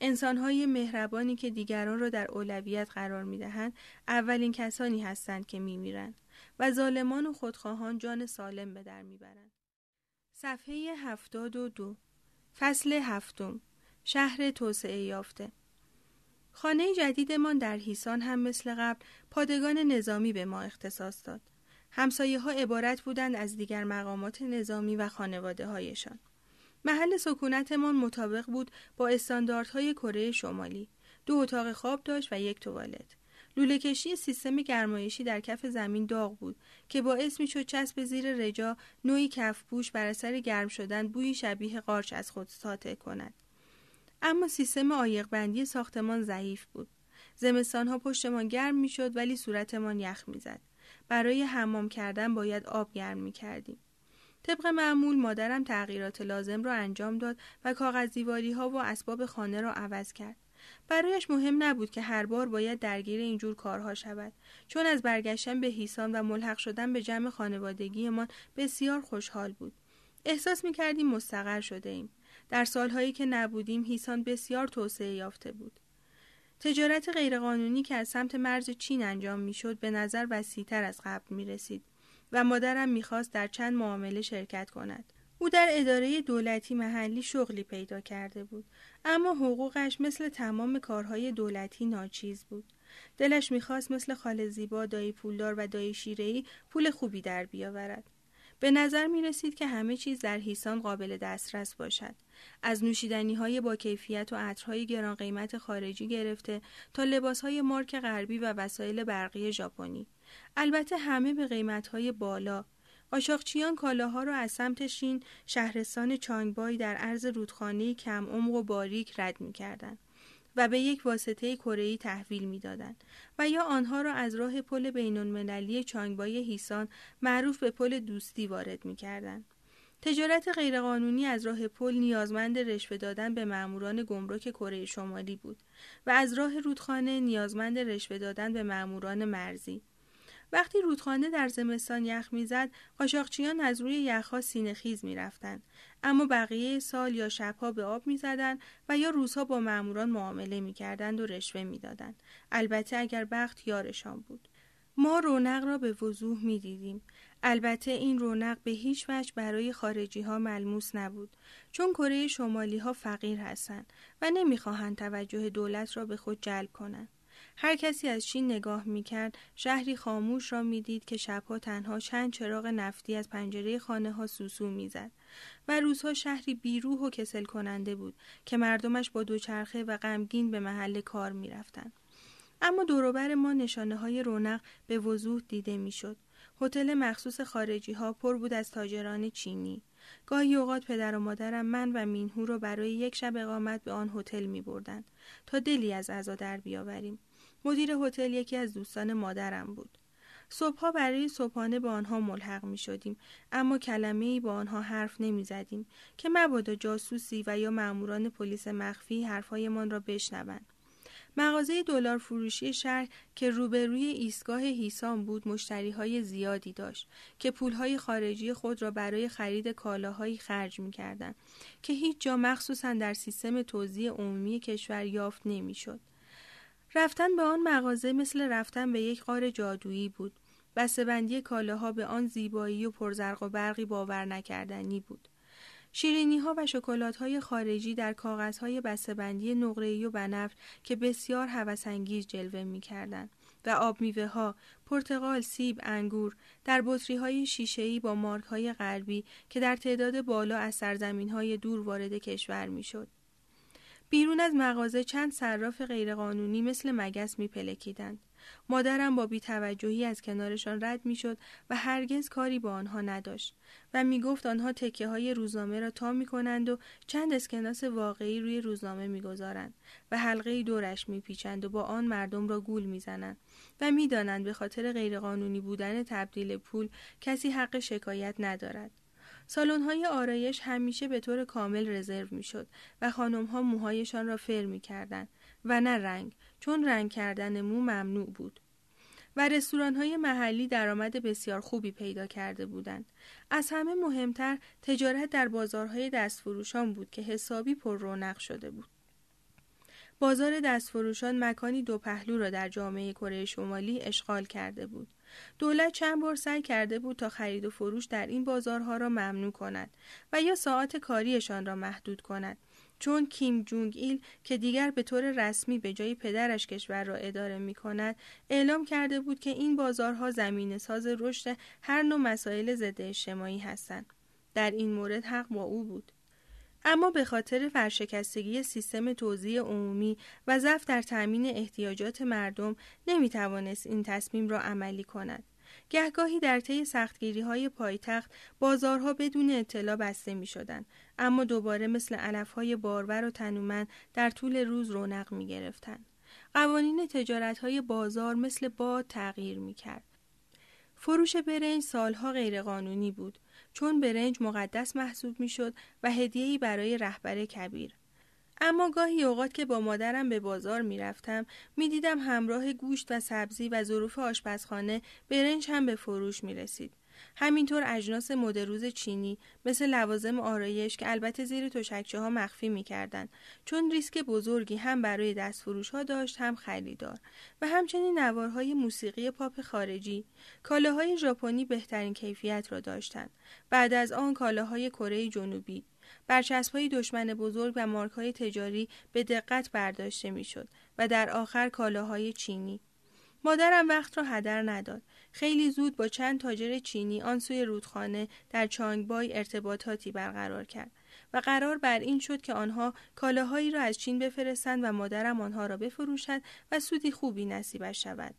انسان‌های مهربانی که دیگران را در اولویت قرار می‌دهند، اولین کسانی هستند که می‌میرند و ظالمان و خودخواهان جان سالم به در می‌برند. صفحه هفتاد و دو، فصل هفتم، شهر توسعه یافته. خانه جدیدمان در هیسان هم مثل قبل پادگان نظامی به ما اختصاص داد. همسایه ها عبارت بودند از دیگر مقامات نظامی و خانواده هایشان. محل سکونتمان مطابق بود با استانداردهای کره شمالی. دو اتاق خواب داشت و یک توالت. لوله کشی سیستم گرمایشی در کف زمین داغ بود که باعث میشد چسب زیر رجا نوعی کفپوش بر اثر گرم شدن بوی شبیه قارچ از خود ساطع کند. اما سیستم عایق بندی ساختمان ضعیف بود. زمستانها پشتمان گرم میشد ولی صورتمان یخ میزد. برای حمام کردن باید آب گرم می کردیم. طبق معمول مادرم تغییرات لازم را انجام داد و کاغذ دیواری ها و اسباب خانه را عوض کرد. برایش مهم نبود که هر بار باید درگیر اینجور کارها شود، چون از برگشتن به هیسان و ملحق شدن به جمع خانوادگی ما بسیار خوشحال بود. احساس می کردیم مستقر شده ایم. در سالهایی که نبودیم هیسان بسیار توسعه یافته بود. تجارت غیرقانونی که از سمت مرز چین انجام میشد به نظر وسیع‌تر از قبل می رسید و مادرم میخواست در چند معامله شرکت کند. او در اداره دولتی محلی شغلی پیدا کرده بود، اما حقوقش مثل تمام کارهای دولتی ناچیز بود. دلش میخواست مثل خاله زیبا، دایی پولدار و دایی شیره‌ای پول خوبی در بیاورد. به نظر می رسید که همه چیز در هیسان قابل دسترس باشد. از نوشیدنی‌های با کیفیت و عطرهای گران قیمت خارجی گرفته تا لباس‌های مارک غربی و وسایل برقی ژاپنی. البته همه به قیمت‌های بالا. قاچاقچیان کالاها را از سمت شین، شهرستان چانگبای در عرض رودخانه‌ای کم عمق و باریک رد می‌کردند و به یک واسطه کره‌ای تحویل می‌دادند و یا آنها را از راه پل بین‌المللی چانگبای هیسان معروف به پل دوستی وارد می‌کردند. تجارت غیرقانونی از راه پل نیازمند رشوه دادن به ماموران گمرک کره شمالی بود و از راه رودخانه نیازمند رشوه دادن به ماموران مرزی. وقتی رودخانه در زمستان یخ می‌زد، قاچاقچیان از روی یخ‌ها سینه‌خیز می‌رفتند، اما بقیه سال یا شب‌ها به آب می‌زدند و یا روزها با ماموران معامله می‌کردند و رشوه می‌دادند. البته اگر بخت یارشان بود. ما رونق را به وضوح می‌دیدیم. البته این رونق به هیچ وجه برای خارجی‌ها ملموس نبود، چون کره شمالی‌ها فقیر هستند و نمی‌خواهند توجه دولت را به خود جلب کنند. هر کسی از چین نگاه میکرد شهری خاموش را میدید که شبها تنها چند چراغ نفتی از پنجره خانه ها سوسو میزد و روزها شهری بیروح و کسل کننده بود که مردمش با دوچرخه و غمگین به محل کار میرفتند. اما دوروبر ما نشانه های رونق به وضوح دیده میشد. هتل مخصوص خارجی ها پر بود از تاجران چینی. گاهی اوقات پدر و مادرم من و مینهو را برای یک شب اقامت به آن هتل میبردند تا دلی از عزا در بیاوریم. مدیر هتل یکی از دوستان مادرم بود. صبحها برای صبحانه با آنها ملحق می شدیم، اما کلمه‌ای با آنها حرف نمی زدیم که مبادا جاسوسی و یا ماموران پلیس مخفی حرف‌هایمان را بشنوند. مغازه دلار فروشی شهر که روبروی ایستگاه هیسان بود مشتری‌های زیادی داشت که پول‌های خارجی خود را برای خرید کالاهایی خرج می‌کردند که هیچ جا مخصوصاً در سیستم توزیع عمومی کشور یافت نمی‌شد. رفتن به آن مغازه مثل رفتن به یک غار جادویی بود. بسته‌بندی کالاها به آن زیبایی و پرزرق و برقی باور نکردنی بود. شیرینی‌ها و شکلات‌های خارجی در کاغذهای بسته‌بندی نقره‌ای و بنفش که بسیار هوس‌انگیز جلوه می‌کردند و آب میوه‌ها، پرتقال، سیب، انگور در بطری‌های شیشه‌ای با مارک‌های غربی که در تعداد بالا از سرزمین‌های دور وارد کشور می‌شد. بیرون از مغازه چند صراف غیرقانونی مثل مگس می‌پلکیدند. مادرم با بی‌توجهی از کنارشان رد می‌شد و هرگز کاری با آنها نداشت و می‌گفت آنها تکه‌های روزنامه را تا می‌کنند و چند اسکناس واقعی روی روزنامه می‌گذارند و حلقه‌ای دورش می‌پیچند و با آن مردم را گول می‌زنند و می‌دانند به خاطر غیرقانونی بودن تبدیل پول کسی حق شکایت ندارد. سالن‌های آرایش همیشه به طور کامل رزرو می‌شد و خانم‌ها موهایشان را فر می‌کردند و نه رنگ، چون رنگ کردن مو ممنوع بود. و رستوران‌های محلی درآمد بسیار خوبی پیدا کرده بودند. از همه مهمتر تجارت در بازارهای دستفروشان بود که حسابی پر رونق شده بود. بازار دستفروشان مکانی دو پهلو را در جامعه کره شمالی اشغال کرده بود. دولت چند بار سعی کرده بود تا خرید و فروش در این بازارها را ممنوع کند و یا ساعت کاریشان را محدود کند، چون کیم جونگ ایل که دیگر به طور رسمی به جای پدرش کشور را اداره می کند اعلام کرده بود که این بازارها زمینه ساز رشد هر نوع مسائل ضد اجتماعی هستند. در این مورد حق با او بود، اما به خاطر ورشکستگی سیستم توزیع عمومی و ضعف در تامین احتیاجات مردم نمی توانست این تصمیم را عملی کند. گهگاهی در طی سختگیری‌های پایتخت بازارها بدون اطلاع بسته می‌شدند، اما دوباره مثل علف‌های بارور و تنومند در طول روز رونق می‌گرفتند. قوانین تجارت‌های بازار مثل باد تغییر می‌کرد. فروش برنج سالها غیرقانونی بود، چون برنج مقدس محسوب می‌شد و هدیه‌ای برای رهبر کبیر. اما گاهی اوقات که با مادرم به بازار می‌رفتم، می‌دیدم همراه گوشت و سبزی و ظروف آشپزخانه برنج هم به فروش می‌رسید. همینطور اجناس مدروز چینی مثل لوازم آرایش که البته زیر تشکچه‌ها مخفی می‌کردند، چون ریسک بزرگی هم برای دستفروش‌ها داشت هم خریدار، و همچنین نوارهای موسیقی پاپ خارجی. کالاهای ژاپنی بهترین کیفیت را داشتند، بعد از آن کالاهای کره جنوبی. برچسب‌های دشمن بزرگ و مارک‌های تجاری به دقت برداشته می‌شد و در آخر کالاهای چینی. مادرم وقت را هدر نداد. خیلی زود با چند تاجر چینی آن سوی رودخانه در چانگبای ارتباطاتی برقرار کرد و قرار بر این شد که آنها کالاهایی را از چین بفرستند و مادرم آنها را بفروشد و سودی خوبی نصیبش شود.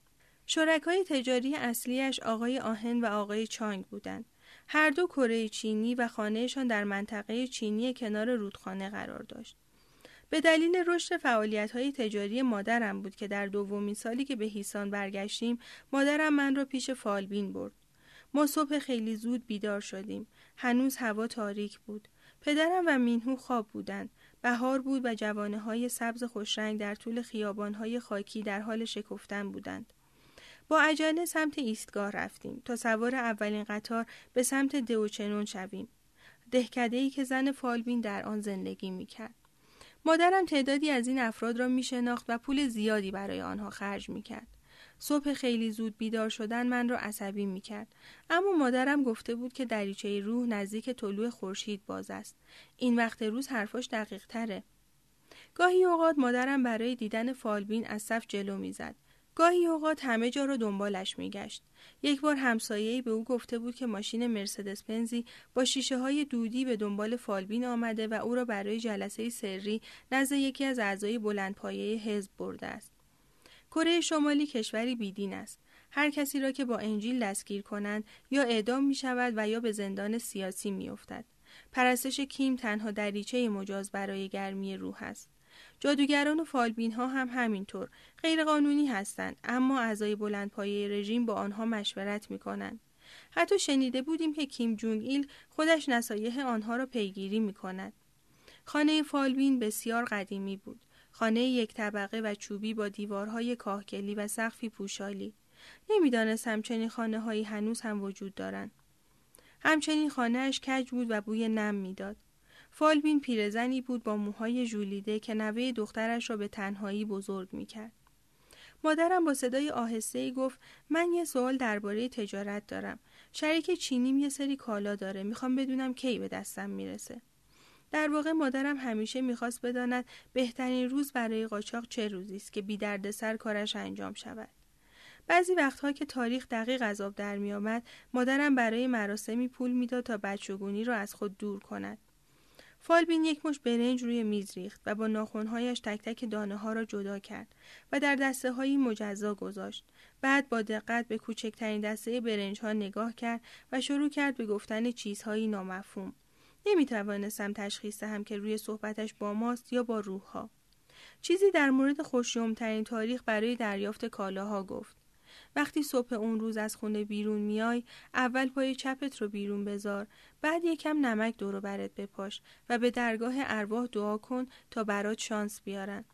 شرکای تجاری اصلیش آقای آهن و آقای چانگ بودند. هر دو کره چینی و خانهشان در منطقه چینی کنار رودخانه قرار داشت. به دلیل رشد فعالیت‌های تجاری مادرم بود که در دومین سالی که به هیسان برگشتیم، مادرم من را پیش فالبین برد. ما صبح خیلی زود بیدار شدیم. هنوز هوا تاریک بود. پدرم و مینهو خواب بودند. بهار بود و جوانه‌های سبز خوشرنگ در طول خیابان‌های خاکی در حال شکفتن بودند. با عجله سمت ایستگاه رفتیم تا سوار اولین قطار به سمت دهوچنون شویم، دهکده‌ای که زن فالبین در آن زندگی می‌کرد. مادرم تعدادی از این افراد را می‌شناخت و پول زیادی برای آنها خرج می‌کرد. صبح خیلی زود بیدار شدن من را عصبی می‌کرد، اما مادرم گفته بود که دریچه روح نزدیک طلوع خورشید باز است. این وقت روز حرفاش دقیق‌تره. گاهی اوقات مادرم برای دیدن فالبین از صف جلو می‌زد. گاهی اوقات همه جا را دنبالش می‌گشت. یک بار همسایه‌ای به او گفته بود که ماشین مرسدس بنزی با شیشه‌های دودی به دنبال فالبین آمده و او را برای جلسه سری نزد یکی از اعضای بلندپایه حزب برده است. کره شمالی کشوری بیدین است. هر کسی را که با انجیل دستگیر کنند یا اعدام می‌شود و یا به زندان سیاسی می‌افتد. پرستش کیم تنها دریچه مجاز برای گرمی روح است. جادوگران و فالبین ها هم همینطور غیرقانونی هستند، اما اعضای بلندپایه رژیم با آنها مشورت می کنند. حتی شنیده بودیم که کیم جونگ ایل خودش نصایح آنها را پیگیری می کند. خانه فالبین بسیار قدیمی بود. خانه یک طبقه و چوبی با دیوارهای کاهگلی و سقفی پوشالی. نمیدانست همچنین خانه هایی هنوز هم وجود دارند. همچنین خانهش کج بود و بوی نم میداد. فالبین پیرزنی بود با موهای ژولیده که نوه دخترش را به تنهایی بزرگ میکرد. مادرم با صدای آهسته گفت: من یه سوال درباره تجارت دارم. شریک چینیم یه سری کالا داره. میخوام بدونم کی به دستم میرسه. در واقع مادرم همیشه میخواست بداند بهترین روز برای قاچاق چه روزی است که بی دردسر کارش انجام شود. بعضی وقتها که تاریخ دقیق از آب در می آمد، مادرم برای مراسمی پول میداد تا بچگونی را از خود دور کند. فالبین یک مشت برنج روی میز ریخت و با ناخن‌هایش تک تک دانه ها را جدا کرد و در دسته هایی مجزا گذاشت. بعد با دقت به کوچکترین دسته برنج ها نگاه کرد و شروع کرد به گفتن چیزهایی نامفهوم. نمی توانستم تشخیص دهم که روی صحبتش با ماست یا با روح ها. چیزی در مورد خوشیومترین تاریخ برای دریافت کالاها گفت. وقتی صبح اون روز از خونه بیرون میای، اول پای چپت رو بیرون بذار، بعد یکم نمک دور و برت بپاش و به درگاه ارواح دعا کن تا برات شانس بیارن.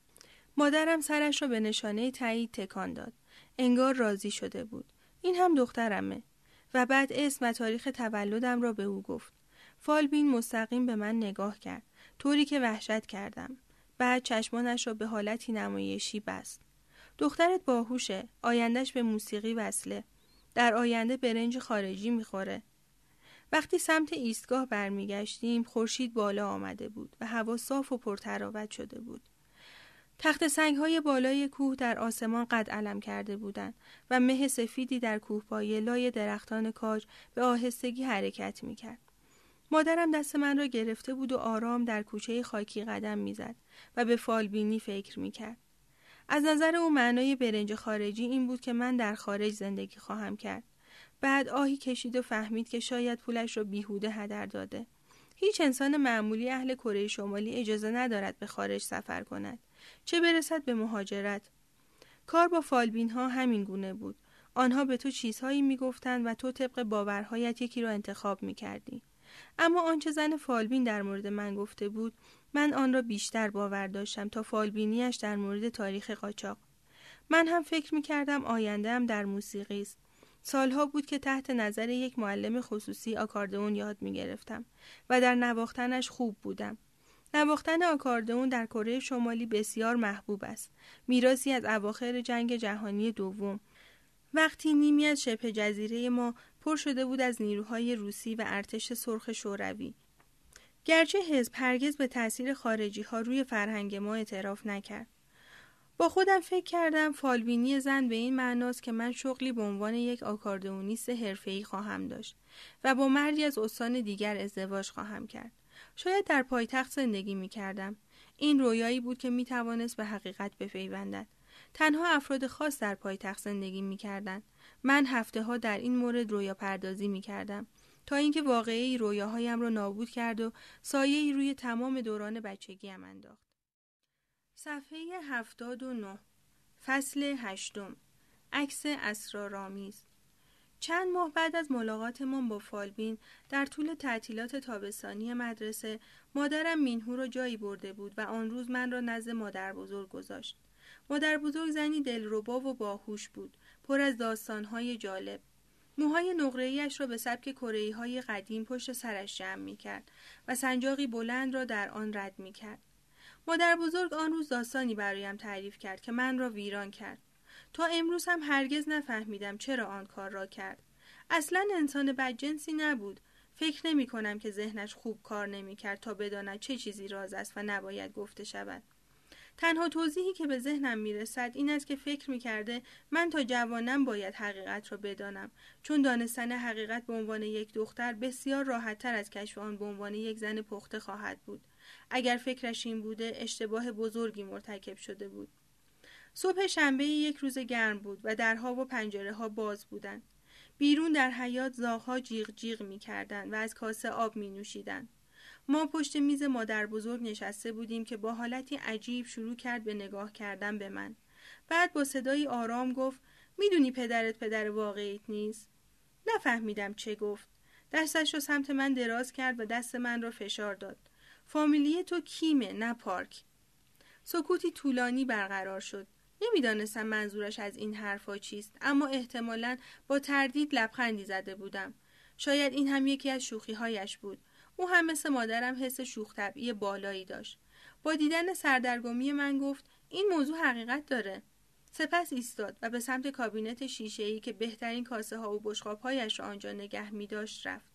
مادرم سرش رو به نشانه تایید تکان داد. انگار راضی شده بود. این هم دخترمه. و بعد اسم و تاریخ تولدم را به او گفت. فالبین مستقیم به من نگاه کرد، طوری که وحشت کردم. بعد چشمانش را به حالتی نمایشی بست. دخترت باهوشه، آیندهش به موسیقی وصله. در آینده برنج خارجی میخوره. وقتی سمت ایستگاه برمیگشتیم، خورشید بالا آمده بود و هوا صاف و پرتراوت شده بود. تخت سنگهای بالای کوه در آسمان قد علم کرده بودند و مه سفیدی در کوهپایه لای درختان کاج به آهستگی حرکت میکرد. مادرم دست من را گرفته بود و آرام در کوچه خاکی قدم میزد و به فالبینی فکر میکرد. از نظر او معنای برنج خارجی این بود که من در خارج زندگی خواهم کرد. بعد آهی کشید و فهمید که شاید پولش را بیهوده هدر داده. هیچ انسان معمولی اهل کره شمالی اجازه ندارد به خارج سفر کند، چه برسد به مهاجرت. کار با فالبین ها همین گونه بود. آنها به تو چیزهایی میگفتند و تو طبق باورهایت یکی را انتخاب میکردی. اما آنچه زن فالبین در مورد من گفته بود، من آن را بیشتر باور داشتم تا فالبینیش در مورد تاریخ قاچاق. من هم فکر می‌کردم آینده‌ام در موسیقی است. سالها بود که تحت نظر یک معلم خصوصی آکاردئون یاد می‌گرفتم و در نواختنش خوب بودم. نواختن آکاردئون در کره شمالی بسیار محبوب است. میراثی از اواخر جنگ جهانی دوم، وقتی نیمی از شبه جزیره ما پر شده بود از نیروهای روسی و ارتش سرخ شوروی. گرچه حزب هرگز به تأثیر خارجی ها روی فرهنگ ما اعتراف نکرد. با خودم فکر کردم فالبینی زن به این معناست که من شغلی به عنوان یک آکاردئونیست حرفه‌ای خواهم داشت و با مردی از استان دیگر ازدواج خواهم کرد. شاید در پایتخت زندگی می کردم. این رویایی بود که می توانست به حقیقت بپیوندد. تنها افراد خاص در پایتخت زندگی می کردند. من هفته ها در این مورد رویا پردازی می کردم تا اینکه واقعی رویاهایم را نابود کرد و سایه‌ای روی تمام دوران بچگیم انداخت. صفحه هفتاد و نه، فصل هشتم، عکس اسرارآمیز. چند ماه بعد از ملاقاتمان با فالبین در طول تعطیلات تابستانی مدرسه، مادرم مینهو را جایی برده بود و آن روز من را نزد مادر بزرگ گذاشت. مادر بزرگ زنی دلربا و باهوش بود، پر از داستان‌های جالب. موهای نقره‌ای‌اش را به سبک کره‌ای‌های قدیم پشت سرش جمع می‌کرد و سنجاقی بلند را در آن رد می‌کرد. مادر بزرگ آن روز داستانی برایم تعریف کرد که من را ویران کرد. تا امروز هم هرگز نفهمیدم چرا آن کار را کرد. اصلاً انسان بدجنسی نبود. فکر نمی‌کنم که ذهنش خوب کار نمی‌کرد تا بداند چه چیزی راز است و نباید گفته شود. تنها توضیحی که به ذهنم میرسد این است که فکر میکرده من تا جوانم باید حقیقت را بدانم، چون دانستن حقیقت به عنوان یک دختر بسیار راحت‌تر از کشف آن به عنوان یک زن پخته خواهد بود. اگر فکرش این بوده، اشتباه بزرگی مرتکب شده بود. صبح شنبه یک روز گرم بود و درها و پنجره‌ها باز بودند. بیرون در حیاط زاغ‌ها جیغ جیغ میکردند و از کاسه آب مینوشیدند. ما پشت میز مادر بزرگ نشسته بودیم که با حالتی عجیب شروع کرد به نگاه کردن به من. بعد با صدایی آرام گفت میدونی پدرت پدر واقعیت نیست؟ نفهمیدم چه گفت. دستش رو سمت من دراز کرد و دست من رو فشار داد. فامیلی تو کیمه نه پارک. سکوتی طولانی برقرار شد. نمیدانستم منظورش از این حرفا چیست، اما احتمالاً با تردید لبخندی زده بودم. شاید این هم یکی از شوخی‌هایش بود. او هم مثل مادرم حس شوخ طبعی بالایی داشت. با دیدن سردرگمی من گفت این موضوع حقیقت داره. سپس ایستاد و به سمت کابینت شیشه‌ای که بهترین کاسه ها و بشقاب‌هایش را آنجا نگه می‌داشت رفت.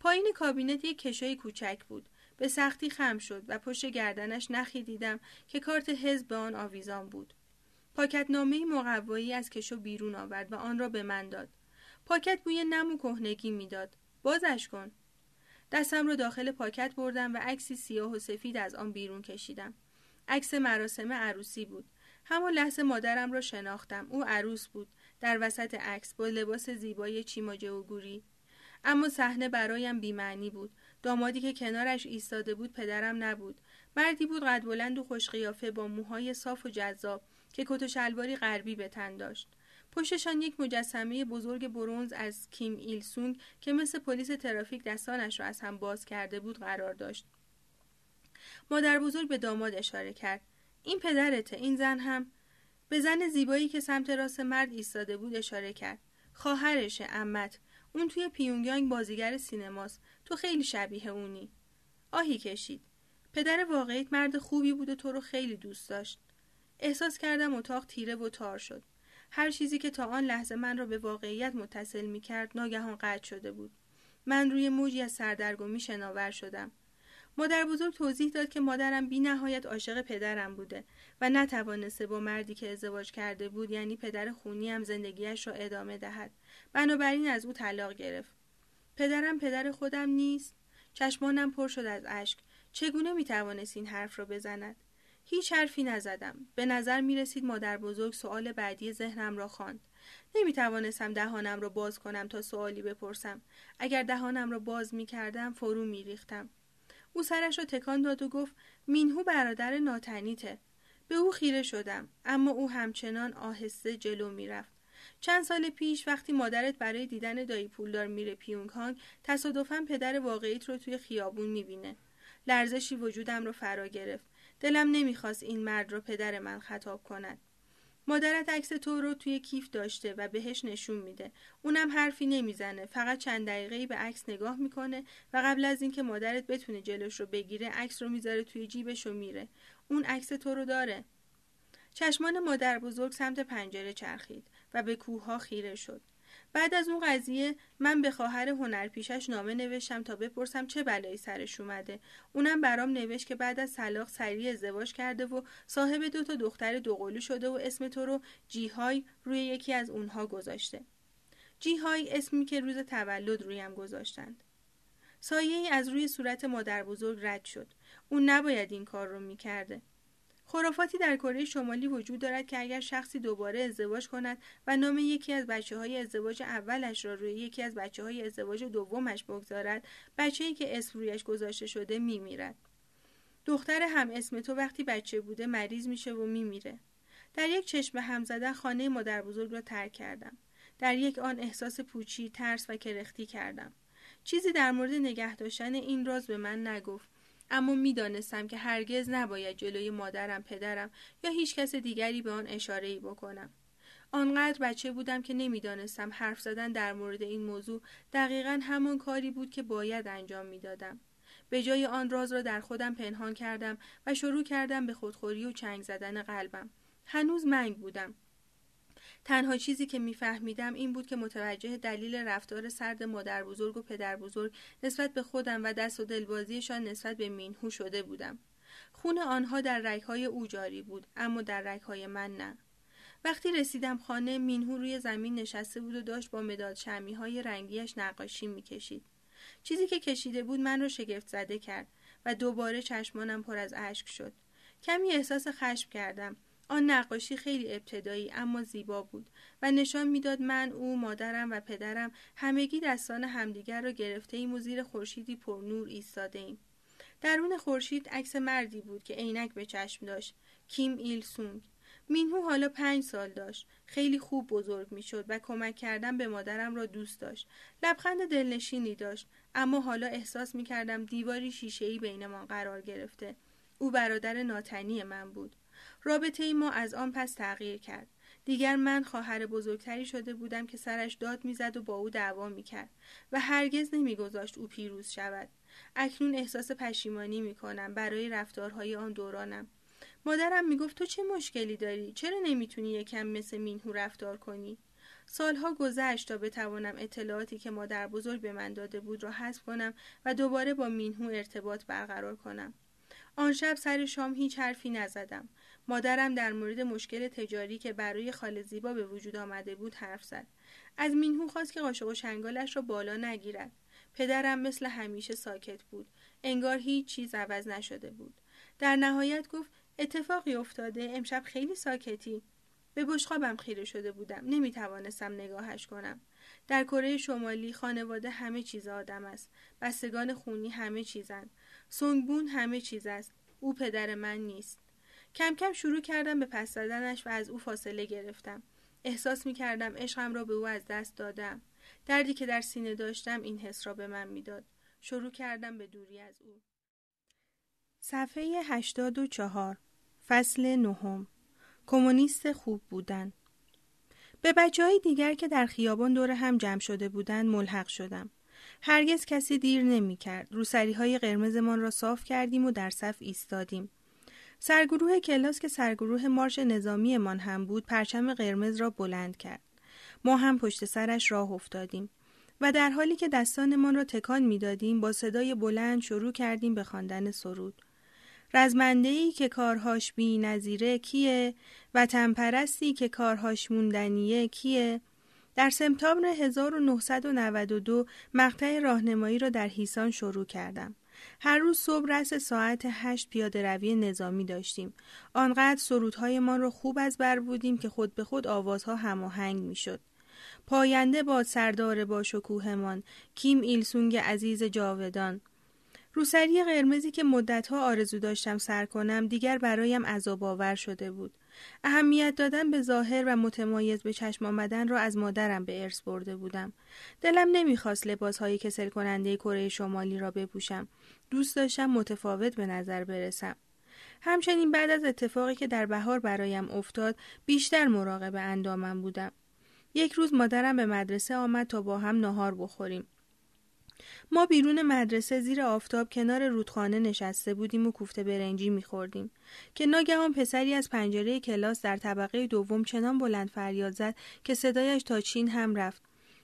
پایین کابینت یک کشوی کوچک بود. به سختی خم شد و پشت گردنش نخی دیدم که کارت حزب به آن آویزان بود. پاکت‌نامه‌ای مقوایی از کشو بیرون آورد و آن را به من داد. پاکت بوی نم و کهنگی میداد. بازش کن. دستم رو داخل پاکت بردم و عکسی سیاه و سفید از آن بیرون کشیدم. عکس مراسم عروسی بود. همان لحظه مادرم را شناختم. او عروس بود، در وسط عکس، با لباس زیبای چیماجه و گوری. اما صحنه برایم بی‌معنی بود. دامادی که کنارش ایستاده بود پدرم نبود. مردی بود قد بلند و خوش قیافه، با موهای صاف و جذاب که کت و شلواری غربی به تن داشت. پشتشان یک مجسمه بزرگ برنز از کیم ایل سونگ که مثل پلیس ترافیک دستانش را از هم باز کرده بود قرار داشت. مادر بزرگ به داماد اشاره کرد. این پدرته. این زن هم به زن زیبایی که سمت راست مرد ایستاده بود اشاره کرد. خواهرشه عمت. اون توی پیونگیانگ بازیگر سینماست. تو خیلی شبیه اونی. آهی کشید. پدر واقعیت مرد خوبی بود و تو رو خیلی دوست داشت. احساس کردم اتاق تیره و تار شد. هر چیزی که تا آن لحظه من را به واقعیت متصل می کرد ناگهان قطع شده بود. من روی موجی از سردرگمی شناور شدم. مادر بزرگ توضیح داد که مادرم بی نهایت عاشق پدرم بوده و نتوانسته با مردی که ازدواج کرده بود، یعنی پدر خونی هم، زندگیش را ادامه دهد. بنابراین از او طلاق گرفت. پدرم پدر خودم نیست؟ چشمانم پر شد از اشک. چگونه می توانست این حرف را بزند؟ هیچ حرفی نزدم. به نظر می رسید مادر بزرگ سؤال بعدی ذهنم را خواند. نمی توانستم دهانم را باز کنم تا سؤالی بپرسم. اگر دهانم را باز می کردم فرو می ریختم. او سرش را تکان داد و گفت مینهو برادر ناتنیته. به او خیره شدم، اما او همچنان آهسته جلو می رفت. چند سال پیش وقتی مادرت برای دیدن دایی پولدار میره پیونگ‌هانگ، تصادفاً پدر واقعیت رو توی خیابون می بینه. لرزشی وجودم رو فرا گرفت. دلم نمیخواست این مرد رو پدر من خطاب کند. مادرت عکس تو رو توی کیف داشته و بهش نشون میده. اونم حرفی نمیزنه، فقط چند دقیقه‌ای به عکس نگاه میکنه و قبل از اینکه مادرت بتونه جلوش رو بگیره، عکس رو میذاره توی جیبش و میره. اون عکس تو رو داره. چشمان مادر بزرگ سمت پنجره چرخید و به کوه‌ها خیره شد. بعد از اون قضیه من به خواهر هنرپیشش نامه نوشتم تا بپرسم چه بلایی سرش اومده. اونم برام نوشت که بعد از طلاق سریع ازدواج کرده و صاحب دو تا دختر دوقلو شده و اسم تو رو جیهای روی یکی از اونها گذاشته. جیهای اسمی که روز تولد رویم گذاشتند. سایه‌ای از روی صورت مادر بزرگ رد شد. اون نباید این کار رو می‌کرده. خرافاتی در کره شمالی وجود دارد که اگر شخصی دوباره ازدواج کند و نام یکی از بچه‌های ازدواج اولش را روی یکی از بچه‌های ازدواج دومش بگذارد، بچه‌ای که اسم رویش گذاشته شده می‌میرد. دختر هم اسم تو وقتی بچه بوده مریض میشه و می‌میره. در یک چشم هم زدن خانه مادر بزرگ را ترک کردم. در یک آن احساس پوچی، ترس و کرختی کردم. چیزی در مورد نگه داشتن این راز به من نگفت. اما میدانستم که هرگز نباید جلوی مادرم، پدرم یا هیچ کس دیگری به آن اشاره‌ای بکنم. آنقدر بچه بودم که نمیدانستم حرف زدن در مورد این موضوع دقیقاً همان کاری بود که باید انجام میدادم. به جای آن راز را در خودم پنهان کردم و شروع کردم به خودخوری و چنگ زدن قلبم. هنوز منگ بودم. تنها چیزی که میفهمیدم این بود که متوجه دلیل رفتار سرد مادر بزرگ و پدر بزرگ نسبت به خودم و دست و دلبازیشان نسبت به مینهو شده بودم. خون آنها در رگ‌های او جاری بود، اما در رگ‌های من نه. وقتی رسیدم خانه، مینهو روی زمین نشسته بود و داشت با مداد شمعی‌های رنگیش نقاشی می‌کشید. چیزی که کشیده بود من را شگفت زده کرد و دوباره چشمانم پر از اشک شد. کمی احساس خشم کردم. آن نقاشی خیلی ابتدایی اما زیبا بود و نشان میداد من، او، مادرم و پدرم همگی دستان همدیگر را گرفته ایم و زیر خورشیدی پر نور ایستاده ایم. درون خورشید عکس مردی بود که عینک به چشم داشت، کیم ایل سونگ. مینهو حالا پنج سال داشت، خیلی خوب بزرگ میشد و کمک کردن به مادرم را دوست داشت. لبخند دلنشینی داشت، اما حالا احساس میکردم دیواری شیشه‌ای بینمان قرار گرفته. او برادر ناتنی من بود. رابطه ما از آن پس تغییر کرد. دیگر من خواهر بزرگتری شده بودم که سرش داد میزد و با او دعوا میکرد و هرگز نمیگذاشت او پیروز شود. اکنون احساس پشیمانی میکنم برای رفتارهای آن دورانم. مادرم میگفت تو چه مشکلی داری؟ چرا نمیتونی یکم مثل مینهو رفتار کنی؟ سالها گذشت تا بتوانم اطلاعاتی که مادر بزرگ به من داده بود را حذف کنم و دوباره با مینهو ارتباط برقرار کنم. آن شب سر شام هیچ حرفی نزدم. مادرم در مورد مشکل تجاری که برای خاله زیبا به وجود آمده بود حرف زد. از مینهو خواست که قاشق و چنگالش را بالا نگیرد. پدرم مثل همیشه ساکت بود. انگار هیچ چیز عوض نشده بود. در نهایت گفت اتفاقی افتاده، امشب خیلی ساکتی. به بشقابم خیره شده بودم، نمیتوانستم نگاهش کنم. در کره شمالی خانواده همه چیز آدم است. بستگان خونی همه چیزند. سونگبون همه چیز است. او پدر من نیست. کم کم شروع کردم به پس زدنش و از او فاصله گرفتم. احساس می کردم عشقم را به او از دست دادم. دردی که در سینه داشتم این حس را به من میداد. شروع کردم به دوری از او. صفحه هشتاد و چهار، فصل نهم. کمونیست خوب بودن. به بچه‌های دیگر که در خیابان دور هم جمع شده بودند ملحق شدم. هرگز کسی دیر نمی‌کرد. روسری‌های قرمزمان را صاف کردیم و در صف ایستادیم. سرگروه کلاس که سرگروه مارش نظامی من هم بود پرچم قرمز را بلند کرد. ما هم پشت سرش راه افتادیم و در حالی که دستانمان را تکان می‌دادیم با صدای بلند شروع کردیم به خواندن سرود. رزمنده‌ای که کارهاش بی‌نظیره کیه؟ وطن پرستی که کارهاش موندنیه کیه؟ در سپتامبر هزار و نهصد و نود و دو مقطع راهنمایی را در هیسان شروع کردم. هر روز صبح رأس ساعت هشت پیاده‌روی نظامی داشتیم. آنقدر سرودهای ما را خوب از بر بودیم که خود به خود آوازها هماهنگ می‌شد. پاینده با سردار با شکوهمان، کیم ایل سونگ عزیز جاودان. روسری قرمزی که مدتها آرزو داشتم سر کنم دیگر برایم عذاب آور شده بود. اهمیت دادن به ظاهر و متمایز به چشم آمدن را از مادرم به ارث برده بودم. دلم نمیخواست لباسهای کسل کننده کره شمالی را بپوشم. دوست داشتم متفاوت به نظر برسم. همچنین بعد از اتفاقی که در بهار برایم افتاد بیشتر مراقب اندامم بودم. یک روز مادرم به مدرسه آمد تا با هم ناهار بخوریم. ما بیرون مدرسه زیر آفتاب کنار رودخانه نشسته بودیم و کوفته برنجی می‌خوردیم که ناگهان پسری از پنجره کلاس در طبقه دوم چنان بلند فریاد زد که صدایش تا چین هم رفت.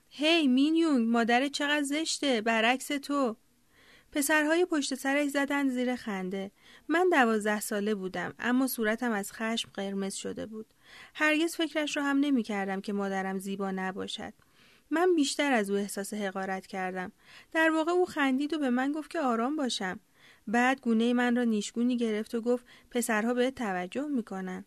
هی hey, مینیونگ، مادرت چقدر زشته، برعکس تو. پسرهای پشت سرش زدند زیر خنده. من دوازده ساله بودم اما صورتم از خشم قرمز شده بود. هرگز فکرش رو هم نمی کردم که مادرم زیبا نباشد. من بیشتر از او احساس حقارت کردم. در واقع او خندید و به من گفت که آرام باشم. بعد گونه من را نیشگونی گرفت و گفت پسرها بهت توجه میکنن.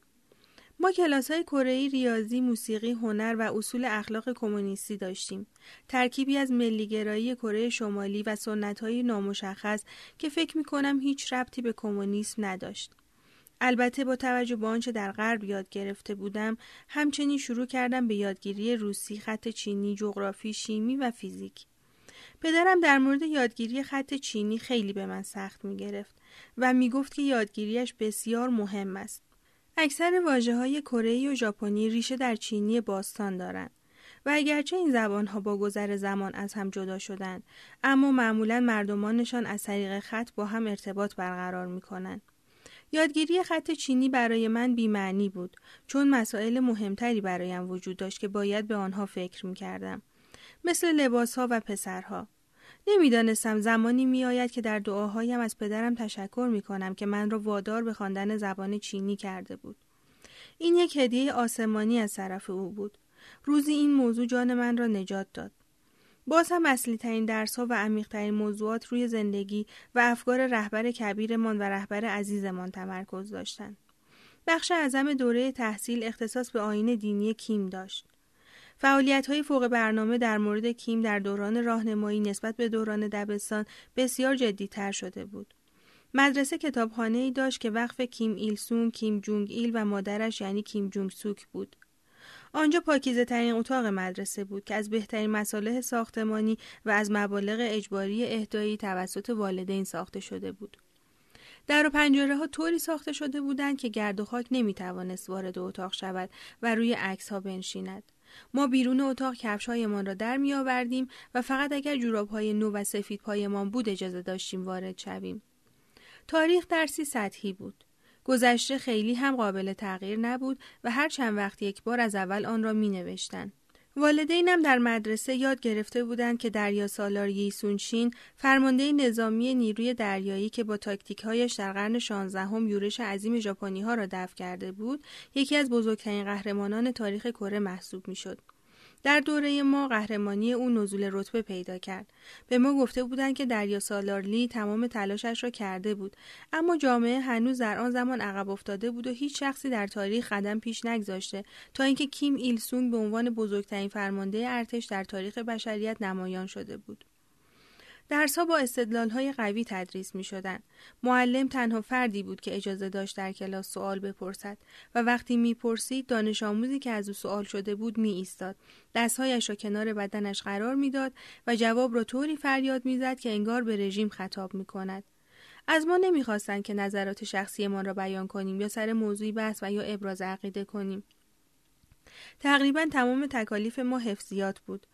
ما کلاس‌های کره‌ای، ریاضی، موسیقی، هنر و اصول اخلاق کمونیستی داشتیم. ترکیبی از ملی‌گرایی کره شمالی و سنت‌های نامشخص که فکر می‌کنم هیچ ربطی به کمونیسم نداشت. البته با توجه به آنچه در غرب یاد گرفته بودم، همچنین شروع کردم به یادگیری روسی، خط چینی، جغرافی، شیمی و فیزیک. پدرم در مورد یادگیری خط چینی خیلی به من سخت می‌گرفت و می‌گفت که یادگیریش بسیار مهم است. اکثر واژه‌های کره‌ای و ژاپنی ریشه در چینی باستان دارند و اگرچه این زبان‌ها با گذر زمان از هم جدا شدند، اما معمولاً مردمانشان از طریق خط با هم ارتباط برقرار می‌کنند. یادگیری خط چینی برای من بی‌معنی بود چون مسائل مهمتری برایم وجود داشت که باید به آنها فکر می‌کردم، مثل لباس‌ها و پسرها. نمی‌دانستم زمانی می‌آید که در دعاهایم از پدرم تشکر می‌کنم که من را وادار به خواندن زبان چینی کرده بود. این یک هدیه آسمانی از طرف او بود. روزی این موضوع جان من را نجات داد. باز هم اصلی‌ترین درس‌ها و عمیق‌ترین موضوعات روی زندگی و افکار رهبر کبیرمان و رهبر عزیزمان تمرکز داشتند. بخش اعظم دوره تحصیل اختصاص به آیین دینی کیم داشت. فعالیت‌های فوق برنامه در مورد کیم در دوران راهنمایی نسبت به دوران دبستان بسیار جدی‌تر شده بود. مدرسه کتابخانه‌ای داشت که وقف کیم ایل سونگ، کیم جونگ ایل و مادرش یعنی کیم جونگ سوک بود. آنجا پاکیزه ترین اتاق مدرسه بود که از بهترین مصالح ساختمانی و از مبالغ اجباری اهدایی توسط والدین ساخته شده بود. در و پنجره ها طوری ساخته شده بودند که گرد و خاک نمی توانست وارد اتاق شود و روی عکس ها بنشیند. ما بیرون اتاق کفش هایمان را در می آوردیم و فقط اگر جوراب های نو و سفید پایمان بود اجازه داشتیم وارد شویم. تاریخ درسی سطحی بود. گذشته خیلی هم قابل تغییر نبود و هر چند وقت یک بار از اول آن را می نوشتند. والدینم در مدرسه یاد گرفته بودند که دریا سالار یی سون سین، فرمانده نظامی نیروی دریایی که با تاکتیک‌هایش در قرن شانزدهم یورش عظیم ژاپنی‌ها را دفع کرده بود، یکی از بزرگترین قهرمانان تاریخ کره محسوب می‌شد. در دوره ما قهرمانی او نزول رتبه پیدا کرد. به ما گفته بودند که دریا سالار لی تمام تلاشش را کرده بود، اما جامعه هنوز در آن زمان عقب افتاده بود و هیچ شخصی در تاریخ قدم پیش نگذاشته تا اینکه کیم ایل سونگ به عنوان بزرگترین فرمانده ارتش در تاریخ بشریت نمایان شده بود. درس‌ها با استدلال‌های قوی تدریس می‌شدند. معلم تنها فردی بود که اجازه داشت در کلاس سوال بپرسد و وقتی می‌پرسید دانش آموزی که از او سوال شده بود می‌ایستاد، دست‌هایش را کنار بدنش قرار می‌داد و جواب را طوری فریاد می‌زد که انگار به رژیم خطاب می‌کند. از ما نمی‌خواستند که نظرات شخصیمان را بیان کنیم یا سر موضوعی بحث و یا ابراز عقیده کنیم. تقریباً تمام تکالیف ما حفظیات بود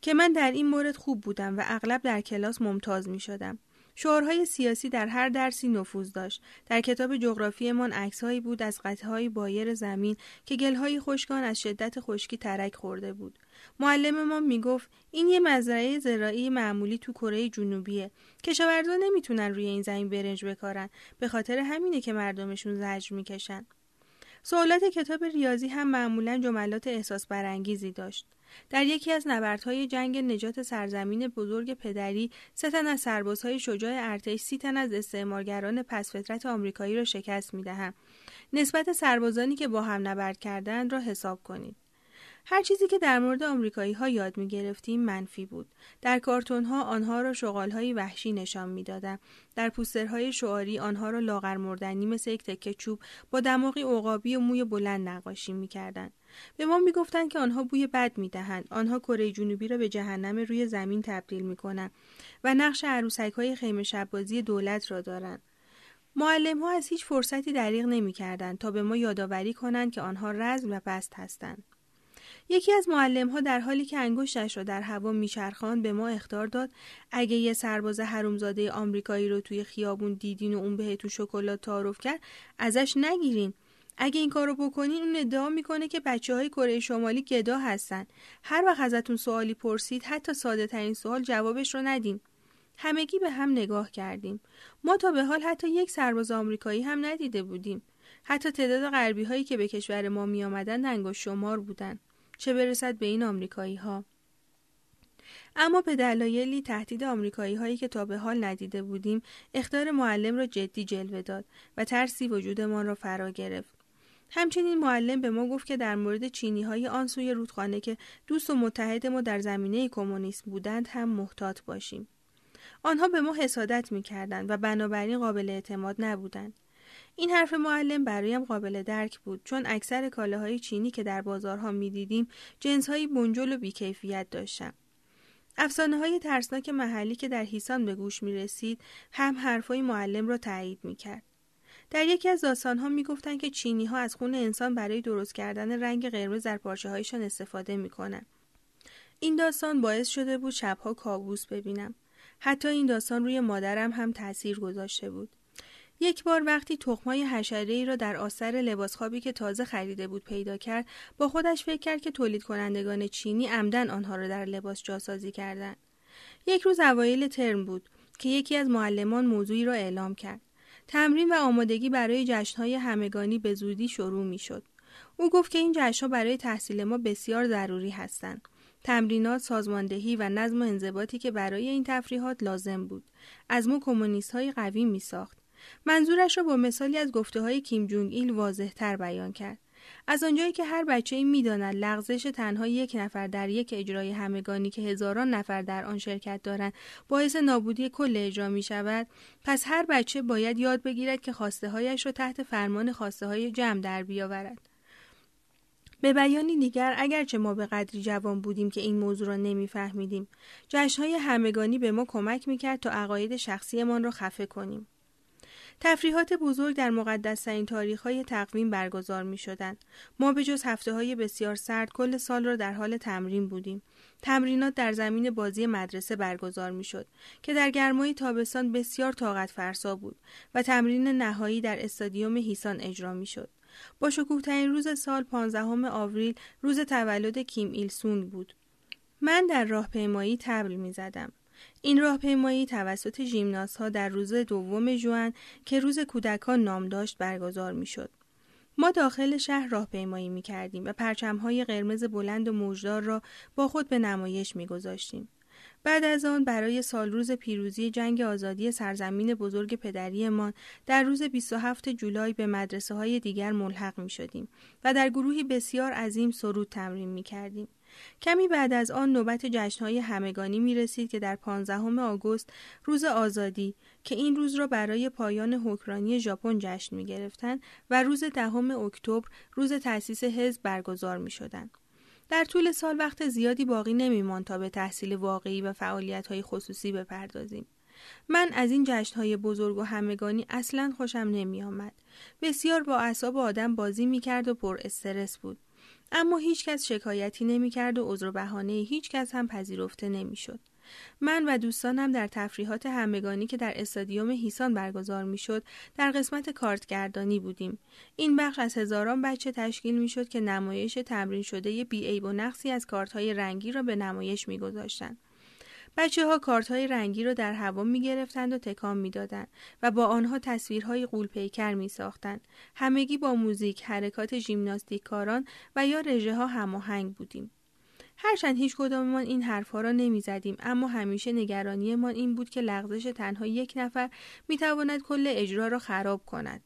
که من در این مورد خوب بودم و اغلب در کلاس ممتاز می شدم. شعارهای سیاسی در هر درسی نفوذ داشت. در کتاب جغرافی من عکس‌هایی بود از قطعه‌های بایر زمین که گل‌های خشکان از شدت خشکی ترک خورده بود. معلم ما می گفت این یه مزرعه زراعی معمولی تو کره جنوبیه. کشاورزا نمیتونن روی این زمین برنج بکارن، به خاطر همینه که مردمشون زجر میکشن. سوالات کتاب ریاضی هم معمولاً جملات احساس برانگیزی داشت. در یکی از نبردهای جنگ نجات سرزمین بزرگ پدری، سه تن از سربازهای شجاع ارتش سی تن از استعمارگران پس فطرت آمریکایی را شکست می‌دهند. نسبت سربازانی که با هم نبرد کردند را حساب کنید. هر چیزی که در مورد آمریکایی‌ها یاد می‌گرفتیم منفی بود. در کارتون‌ها آنها را شغال‌های وحشی نشان می‌دادند. در پوسترهای شعاری آنها را لاغر مردنی مثل یک تکه چوب با دماغی عقابی و موی بلند نقاشی می‌کردند. به ما می‌گفتند که آنها بوی بد می‌دهند. آنها کره جنوبی را به جهنم روی زمین تبدیل می‌کنند و نقش عروسک‌های خیمه شب‌بازی دولت را دارند. معلم‌ها از هیچ فرصتی دریغ نمی‌کردند تا به ما یادآوری کنند که آنها رزم و بست هستند. یکی از معلم‌ها در حالی که انگشتش را در هوا می‌چرخاند به ما اخطار داد اگه یه سرباز حرومزاده آمریکایی رو توی خیابون دیدین و اون بهتون شکلات تعارف کرد ازش نگیرین. اگه این کارو بکنین اون ادعا میکنه که بچه‌های کره شمالی گدا هستن. هر وقت ازتون سوالی پرسید حتی ساده‌ترین سوال جوابش رو ندین. همگی به هم نگاه کردیم. ما تا به حال حتی یک سرباز آمریکایی هم ندیده بودیم. حتی تعداد غربی‌هایی که به کشور ما می‌آمدند انگشت شمار بودند. چه برسد به این آمریکایی‌ها. اما به دلایلی تهدید آمریکایی‌هایی که تا به حال ندیده بودیم، اخطار معلم را جدی جلوه داد و ترسی وجودمان را فرا گرفت. همچنین معلم به ما گفت که در مورد چینی‌های آن سوی رودخانه که دوست و متحد ما در زمینه کمونیسم بودند هم محتاط باشیم. آنها به ما حسادت می‌کردند و بنابراین قابل اعتماد نبودند. این حرف معلم برایم قابل درک بود چون اکثر کالاهای چینی که در بازارها می‌دیدیم جنس‌های بنجل و بی‌کیفیت داشتند. افسانه‌های ترسناک محلی که در هیسان به گوش می‌رسید هم حرف‌های معلم را تایید می‌کرد. در یکی از داستان‌ها می‌گفتند که چینی‌ها از خون انسان برای درست کردن رنگ قرمز در پارچه‌هایشان استفاده می‌کنند. این داستان باعث شده بود شب‌ها کابوس ببینم. حتی این داستان روی مادرم هم تأثیر گذاشته بود. یک بار وقتی تخمای حشره‌ای را در آستر لباسخوابی که تازه خریده بود پیدا کرد، با خودش فکر کرد که تولید کنندگان چینی عمدن آنها را در لباس جاسازی کردند. یک روز اوایل ترم بود که یکی از معلمان موضوعی را اعلام کرد. تمرین و آمادگی برای جشن‌های همگانی به زودی شروع می‌شد. او گفت که این جشن‌ها برای تحصیل ما بسیار ضروری هستند. تمرینات، سازماندهی و نظم و انضباطی که برای این تفریحات لازم بود، از ما کمونیست‌های قوی می‌ساخت. منظورش را با مثالی از گفته‌های کیم جونگ ایل واضح‌تر بیان کرد. از آنجایی که هر بچه‌ای می‌داند لغزش تنها یک نفر در یک اجرای همگانی که هزاران نفر در آن شرکت دارند باعث نابودی کل اجرا می‌شود، پس هر بچه باید یاد بگیرد که خواسته‌هایش را تحت فرمان خواسته‌های جمع در بیاورد. به بیانی دیگر، اگرچه ما به قدری جوان بودیم که این موضوع را نمی‌فهمیدیم، جشن‌های همگانی به ما کمک می‌کرد تا عقاید شخصیمان را خفه کنیم. تفریحات بزرگ در مقدس‌ترین تاریخ‌های تقویم برگزار می‌شدند. ما به جز هفته‌های بسیار سرد کل سال را در حال تمرین بودیم. تمرینات در زمین بازی مدرسه برگزار می‌شد که در گرمای تابستان بسیار طاقت فرسا بود و تمرین نهایی در استادیوم هیسان اجرا می‌شد. با شکوه‌ترین روز سال، پانزدهم آوریل، روز تولد کیم ایل سونگ بود. من در راهپیمایی تبل می‌زدم. این راهپیمایی توسط ژیمناست‌ها در روز دوم ژوئن که روز کودکان نام داشت برگزار می‌شد. ما داخل شهر راهپیمایی می‌کردیم و پرچم‌های قرمز بلند و موجدار را با خود به نمایش می‌گذاشتیم. بعد از آن برای سالروز پیروزی جنگ آزادی سرزمین بزرگ پدریمان در روز بیست و هفتم جولای به مدرسه‌های دیگر ملحق می‌شدیم و در گروهی بسیار عظیم سرود تمرین می‌کردیم. کمی بعد از آن نوبت جشن‌های همگانی می‌رسید که در پانزدهم آگوست، روز آزادی که این روز را برای پایان حکمرانی ژاپن جشن می‌گرفتند و روز دهم اکتبر، روز تأسیس حزب برگزار می‌شدند. در طول سال وقت زیادی باقی نمی‌ماند تا به تحصیل واقعی و فعالیت‌های خصوصی بپردازیم. من از این جشن‌های بزرگ و همگانی اصلاً خوشم نمی‌آمد. بسیار با اعصاب آدم بازی می‌کرد و پر استرس بود. اما هیچکس شکایتی نمی‌کرد و عذر و بهانه هیچکس هم پذیرفته نمی‌شد. من و دوستانم در تفریحات همگانی که در استادیوم هیسان برگزار می‌شد، در قسمت کارتگردانی بودیم. این بخش از هزاران بچه تشکیل می‌شد که نمایش تمرین شده بی‌عیب و نقصی از کارت‌های رنگی را به نمایش می‌گذاشتند. بچه‌ها کارت‌های رنگی را در هوا می‌گرفتند و تکان می‌دادند و با آنها تصویرهای غول‌پیکر می‌ساختند. همگی با موزیک، حرکات ژیمناستیککاران و یا رژه‌ها هماهنگ بودیم. هرچند هیچ کداممان این حرفها را نمی‌زدیم، اما همیشه نگرانیمان این بود که لغزش تنها یک نفر می‌تواند کل اجرا را خراب کند.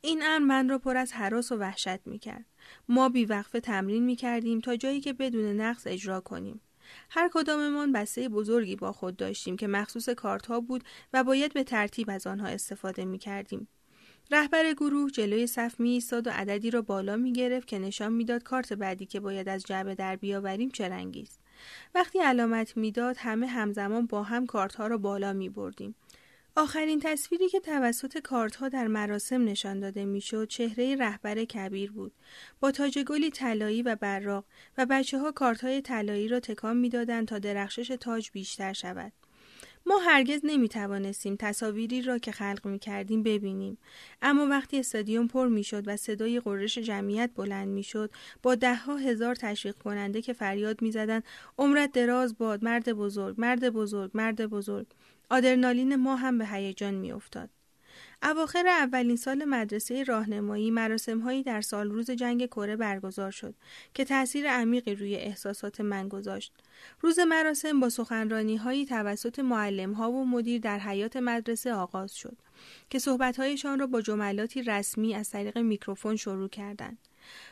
این امر من را پر از هراس و وحشت می‌کرد. ما بی‌وقفه تمرین می‌کردیم تا جایی که بدون نقص اجرا کنیم. هر کداممان بسته بزرگی با خود داشتیم که مخصوص کارت‌ها بود و باید به ترتیب از آنها استفاده می‌کردیم. رهبر گروه جلوی صف می‌ایستاد و عددی را بالا می‌گرفت که نشان می‌داد کارت بعدی که باید از جعبه در بیاوریم چه رنگی است. وقتی علامت می‌داد، همه همزمان با هم کارت‌ها را بالا می‌بردیم. آخرین تصویری که توسط کارت‌ها در مراسم نشان داده می‌شد، چهره رهبر کبیر بود با تاج گلی طلایی و براق و بچه‌ها کارت‌های طلایی را تکان می‌دادند تا درخشش تاج بیشتر شود. ما هرگز نمی‌توانستیم تصاویری را که خلق می‌کردیم ببینیم، اما وقتی استادیوم پر می‌شد و صدای غرش جمعیت بلند می‌شد، با ده‌ها هزار تشویق کننده که فریاد می‌زدند عمرت دراز باد، مرد بزرگ، مرد بزرگ، مرد بزرگ، آدرنالین ما هم به هیجان می‌افتاد. اواخر اولین سال مدرسه راهنمایی، مراسم‌هایی در سالروز جنگ کره برگزار شد که تأثیر عمیقی روی احساسات من گذاشت. روز مراسم با سخنرانی‌هایی توسط معلم‌ها و مدیر در حیاط مدرسه آغاز شد که صحبت‌هایشان را با جملاتی رسمی از طریق میکروفون شروع کردند.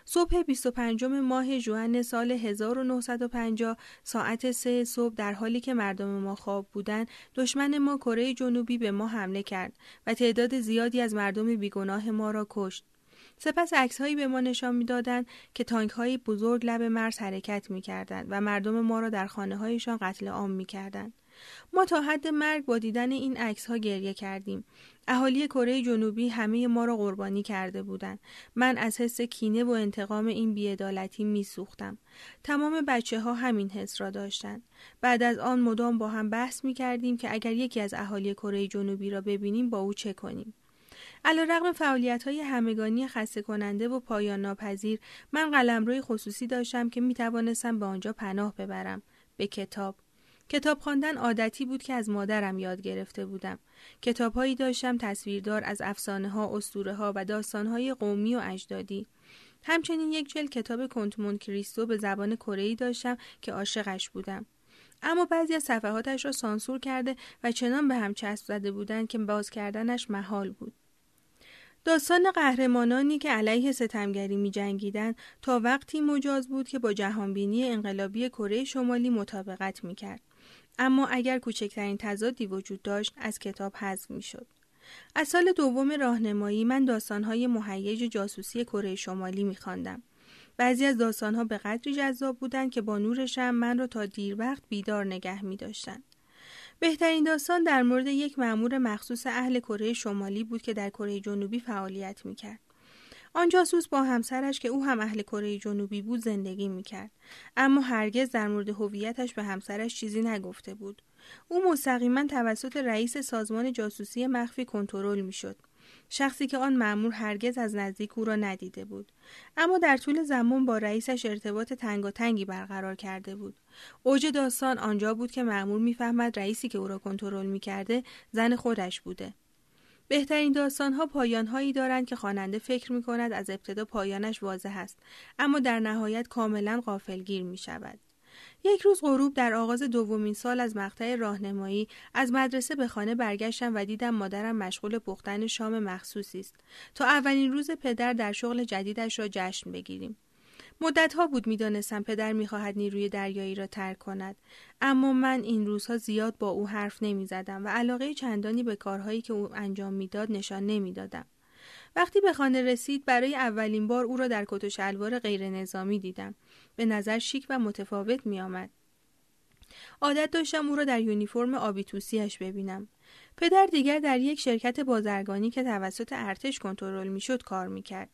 صبح بیست و پنجم ماه ژوئن سال هزار و نهصد و پنجاه ساعت سه صبح، در حالی که مردم ما خواب بودند، دشمن ما کره جنوبی به ما حمله کرد و تعداد زیادی از مردم بیگناه ما را کشت. سپس عکس‌هایی به ما نشان می‌دادند که تانک‌های بزرگ لب مرز حرکت می‌کردند و مردم ما را در خانه‌هایشان قتل عام می‌کردند. ما تا حد مرگ با دیدن این عکس‌ها گریه کردیم. اهالی کره جنوبی همه ما را قربانی کرده بودند. من از حس کینه و انتقام این بی‌عدالتی می‌سوختم. تمام بچه‌ها همین حس را داشتند. بعد از آن مدام با هم بحث می‌کردیم که اگر یکی از اهالی کره جنوبی را ببینیم با او چه کنیم. علی‌رغم فعالیت‌های همگانی خسته کننده و پایان ناپذیر، من قلمروی خصوصی داشتم که می‌توانستم به آنجا پناه ببرم، به کتاب. کتاب خواندن عادتی بود که از مادرم یاد گرفته بودم. کتاب‌هایی داشتم تصویردار از افسانه‌ها، اسطوره‌ها و داستان‌های قومی و اجدادی. همچنین یک جلد کتاب کنت مون کریستو به زبان کره‌ای داشتم که عاشقش بودم. اما بعضی از صفحاتش را سانسور کرده و چنان به هم چسب زده بودند که باز کردنش محال بود. داستان قهرمانانی که علیه ستمگری می‌جنگیدند تا وقتی مجاز بود که با جهانبینی انقلابی کره شمالی مطابقت می‌کرد، اما اگر کوچکترین تضادی وجود داشت از کتاب حذف می‌شد. از سال دوم راهنمایی من داستان‌های مهیج جاسوسی کره شمالی می‌خواندم. بعضی از داستان‌ها به قدری جذاب بودند که با نور شمع من را تا دیر وقت بیدار نگه می‌داشتند. بهترین داستان در مورد یک مأمور مخصوص اهل کره شمالی بود که در کره جنوبی فعالیت میکرد. آن جاسوس با همسرش که او هم اهل کره جنوبی بود زندگی میکرد، اما هرگز در مورد هویتش به همسرش چیزی نگفته بود. او مستقیما توسط رئیس سازمان جاسوسی مخفی کنترل میشد، شخصی که آن مأمور هرگز از نزدیک او را ندیده بود، اما در طول زمان با رئیسش ارتباط تنگاتنگی برقرار کرده بود. اوج داستان آنجا بود که مأمور میفهمد رئیسی که او را کنترل میکرده زن خودش بوده. بهترین داستانها پایانهایی دارند که خواننده فکر میکند از ابتدا پایانش واضح است، اما در نهایت کاملا غافلگیر میشود. یک روز غروب در آغاز دومین سال از مقطع راهنمایی از مدرسه به خانه برگشتم و دیدم مادرم مشغول پختن شام مخصوصی است تا اولین روز پدر در شغل جدیدش را جشن بگیریم. مدت‌ها بود می‌دانستم پدر می‌خواهد نیروی دریایی را ترک کند، اما من این روزها زیاد با او حرف نمی‌زدم و علاقه چندانی به کارهایی که او انجام می‌داد نشان نمی‌دادم. وقتی به خانه رسید برای اولین بار او را در کت و شلوار غیر نظامی دیدم. به نظر شیک و متفاوت می آمد. عادت داشتم او را در یونیفرم آبی توسی‌اش ببینم. پدر دیگر در یک شرکت بازرگانی که توسط ارتش کنترل می شد کار می کرد.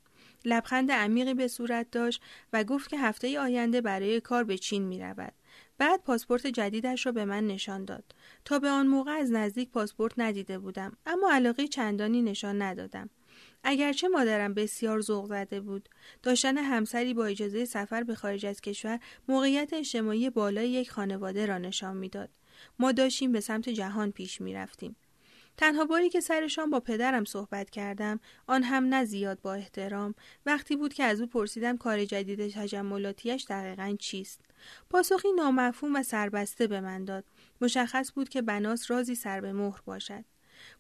لبخند عمیقی به صورت داشت و گفت که هفته آینده برای کار به چین می رود. بعد پاسپورت جدیدش را به من نشان داد. تا به آن موقع از نزدیک پاسپورت ندیده بودم، اما علاقه چندانی نشان ندادم. اگرچه مادرم بسیار ذوق زده بود، داشتن همسری با اجازه سفر به خارج از کشور موقعیت اجتماعی بالای یک خانواده را نشان میداد. ما داشتیم به سمت جهان پیش می رفتیم. تنها باری که سرشان با پدرم صحبت کردم، آن هم نه زیاد با احترام، وقتی بود که از او پرسیدم کار جدید تجملاتیش دقیقاً چیست. پاسخی نامفهوم و سربسته به من داد. مشخص بود که بناس رازی سر به مهر باشد.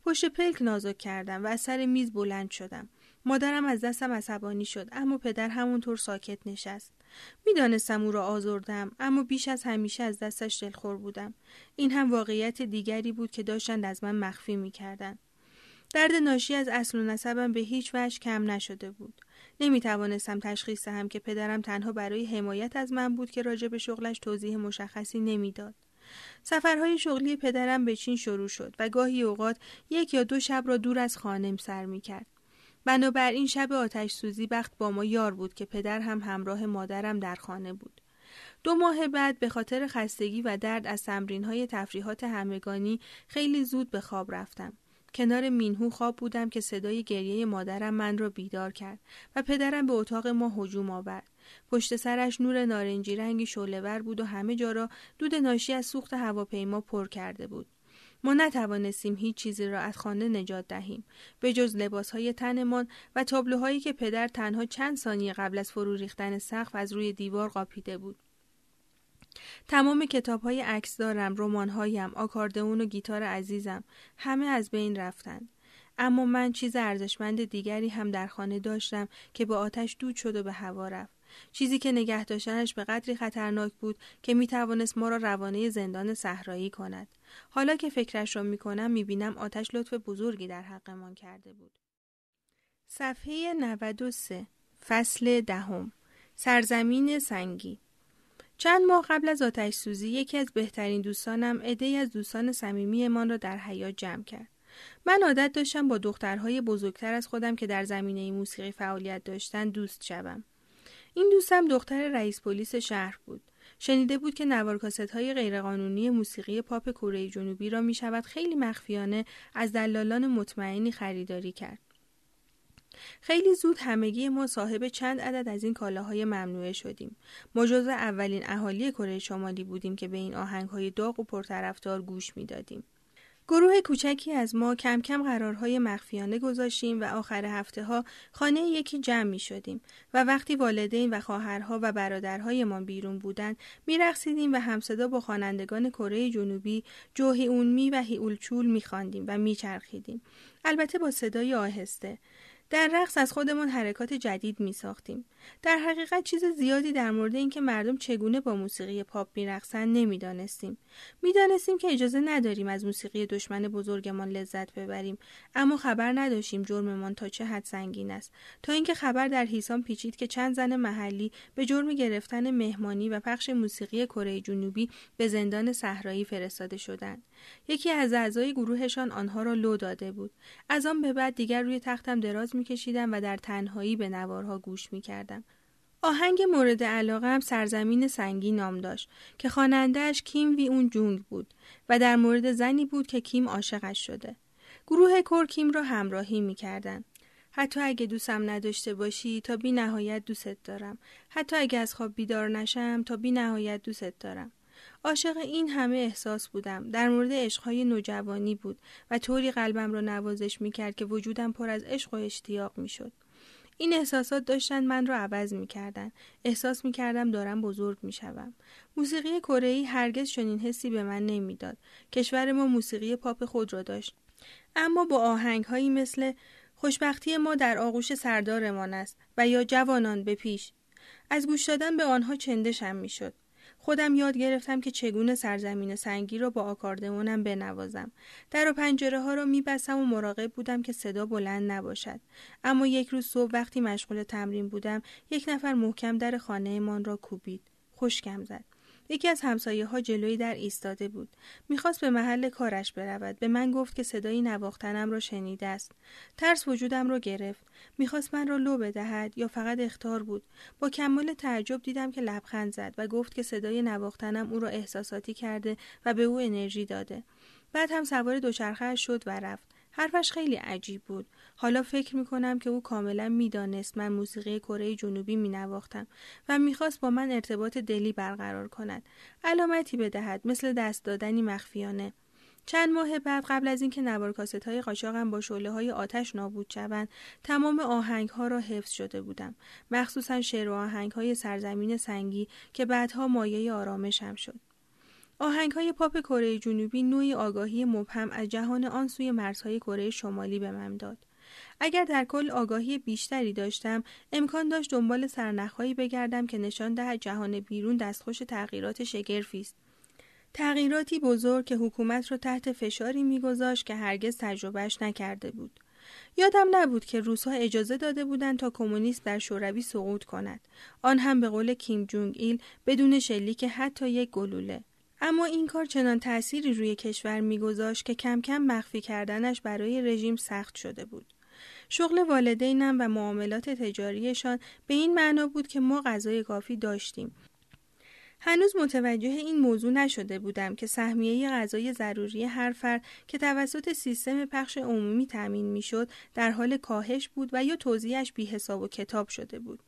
پشت پلک نازک کردم و از سر میز بلند شدم. مادرم از دستم عصبانی شد، اما پدر همونطور ساکت نشست. میدانستم او را آزردم، اما بیش از همیشه از دستش دلخور بودم. این هم واقعیت دیگری بود که داشتند از من مخفی میکردند. درد ناشی از اصل و نسبم به هیچ وجه کم نشده بود. نمیتوانستم تشخیص دهم که پدرم تنها برای حمایت از من بود که راجع به شغلش توضیح مشخصی نمیداد. سفرهای شغلی پدرم به چین شروع شد و گاهی اوقات یک یا دو شب را دور از خانم سر می کرد. بنابراین شب آتش سوزی بخت با ما یار بود که پدر هم همراه مادرم در خانه بود. دو ماه بعد به خاطر خستگی و درد از تمرین‌های تفریحات همگانی خیلی زود به خواب رفتم. کنار مینهو خواب بودم که صدای گریه مادرم من را بیدار کرد و پدرم به اتاق ما هجوم آورد. پشت سرش نور نارنجی رنگی شعله‌ور بود و همه جا را دود ناشی از سوخت هواپیما پر کرده بود. ما نتوانستیم هیچ چیزی را از خانه نجات دهیم، به جز لباس‌های تنمان و تابلوهایی که پدر تنها چند ثانیه قبل از فرو ریختن سقف از روی دیوار قاپیده بود. تمام کتاب‌های عکسدارم، رمان‌هایم، آکاردئون و گیتار عزیزم همه از بین رفتند. اما من چیز ارزشمند دیگری هم در خانه داشتم که با آتش دود شد و به هوا رفت. چیزی که نگه داشتنش به قدری خطرناک بود که میتوانست ما را روانه زندان صحرایی کند. حالا که فکرش را میکنم میبینم آتش لطف بزرگی در حقمان کرده بود. صفحه نود و سه، فصل دهم، سرزمین سنگی. چند ماه قبل از آتش سوزی یکی از بهترین دوستانم عده‌ای از دوستان صمیمی‌مان را در حیا جمع کرد. من عادت داشتم با دخترهای بزرگتر از خودم که در زمینه موسیقی فعالیت داشتند دوست شوم. این دوستم دختر رئیس پلیس شهر بود. شنیده بود که نوارکاست‌های غیرقانونی موسیقی پاپ کره جنوبی را می‌شود خیلی مخفیانه از دلالان مطمئنی خریداری کرد. خیلی زود همگی ما صاحب چند عدد از این کالاهای ممنوعه شدیم. ما جزو اولین اهالی کره شمالی بودیم که به این آهنگ‌های داغ و پرطرفدار گوش می‌دادیم. گروه کوچکی از ما کم کم قرارهای مخفیانه گذاشتیم و آخر هفته‌ها خانه یکی جمع می‌شدیم و وقتی والدین و خواهرها و برادرهایمان بیرون بودند می‌رقصیدیم و همصدا با خوانندگان کره جنوبی جوهی اونمی و هیولچول می‌خواندیم و می‌چرخیدیم، البته با صدای آهسته. در رقص از خودمون حرکات جدید می ساختیم. در حقیقت چیز زیادی در مورد اینکه مردم چگونه با موسیقی پاپ می رقصن نمی دانستیم. می دانستیم که اجازه نداریم از موسیقی دشمن بزرگمان لذت ببریم، اما خبر نداشتیم جرممان تا چه حد سنگین است. تا اینکه خبر در هیسان پیچید که چند زن محلی به جرم گرفتن مهمانی و پخش موسیقی کره جنوبی به زندان صحرایی فرستاده شدند. یکی از اعضای گروهشان آنها را لو داده بود. از آن به بعد دیگر روی تختم دراز می‌کشیدم و در تنهایی به نوارها گوش می‌کردم. آهنگ مورد علاقه هم سرزمین سنگی نام داشت که خواننده‌اش کیم وی اون جونگ بود و در مورد زنی بود که کیم عاشقش شده. گروه کور کیم را همراهی می‌کردند. حتی اگه دوستم نداشته باشی تا بی نهایت دوستت دارم. حتی اگه از خواب بیدار نشم تا بی نهایت دوستت دارم. عاشق این همه احساس بودم. در مورد عشق‌های نوجوانی بود و طوری قلبم را نوازش می‌کرد که وجودم پر از عشق و اشتیاق می‌شد. این احساسات داشتن من را عوض می‌کردند. احساس می‌کردم دارم بزرگ می‌شوم. موسیقی کره‌ای هرگز چنین حسی به من نمی‌داد. کشور ما موسیقی پاپ خود را داشت، اما با آهنگ‌هایی مثل خوشبختی ما در آغوش سردارمان است و یا جوانان به پیش. از گوش دادن به آنها چندشم می‌شد. خودم یاد گرفتم که چگونه سرزمین سنگی را با آکاردئونم بنوازم. در و پنجره ها را میبستم و مراقب بودم که صدا بلند نباشد. اما یک روز صبح وقتی مشغول تمرین بودم، یک نفر محکم در خانه من را کوبید. خشکم زد. یکی از همسایه ها جلوی در ایستاده بود. میخواست به محل کارش برود. به من گفت که صدای نواختنم را شنیده است. ترس وجودم را گرفت. میخواست من را لو بدهد یا فقط اخطار بود. با کمال تعجب دیدم که لبخند زد و گفت که صدای نواختنم او را احساساتی کرده و به او انرژی داده. بعد هم سوار دوچرخه‌اش شد و رفت. حرفش خیلی عجیب بود. حالا فکر میکنم که او کاملا میدانست من موسیقی کره جنوبی مینواختم و میخواست با من ارتباط دلی برقرار کند. علامتی بدهد، مثل دست دادنی مخفیانه. چند ماه بعد، قبل از اینکه نوار کاست‌های قاچاقم با شعله‌های آتش نابود شوند، تمام آهنگ‌ها را حفظ شده بودم، مخصوصا شعر و آهنگ‌های سرزمین سنگی که بعدها مایه آرامشم شد. آهنگ‌های پاپ کره جنوبی نوعی آگاهی مبهم از جهان آن سوی مرزهای کره شمالی به من داد. اگر در کل آگاهی بیشتری داشتم، امکان داشت دنبال سرنخ‌هایی بگردم که نشان دهد جهان بیرون دستخوش تغییرات شگرفی است. تغییراتی بزرگ که حکومت را تحت فشاری می‌گذاشت که هرگز تجربهش نکرده بود. یادم نبود که روس‌ها اجازه داده بودند تا کمونیسم در شوروی سقوط کند. آن هم به قول کیم جونگ ایل بدون شلیک حتی یک گلوله. اما این کار چنان تأثیری روی کشور می‌گذاشت که کم کم مخفی کردنش برای رژیم سخت شده بود. شغل والدینم و معاملات تجاریشان به این معنا بود که ما غذای کافی داشتیم. هنوز متوجه این موضوع نشده بودم که سهمیه غذای ضروری هر فرد که توسط سیستم پخش عمومی تأمین می‌شد در حال کاهش بود و یا توزیعش بی حساب و کتاب شده بود.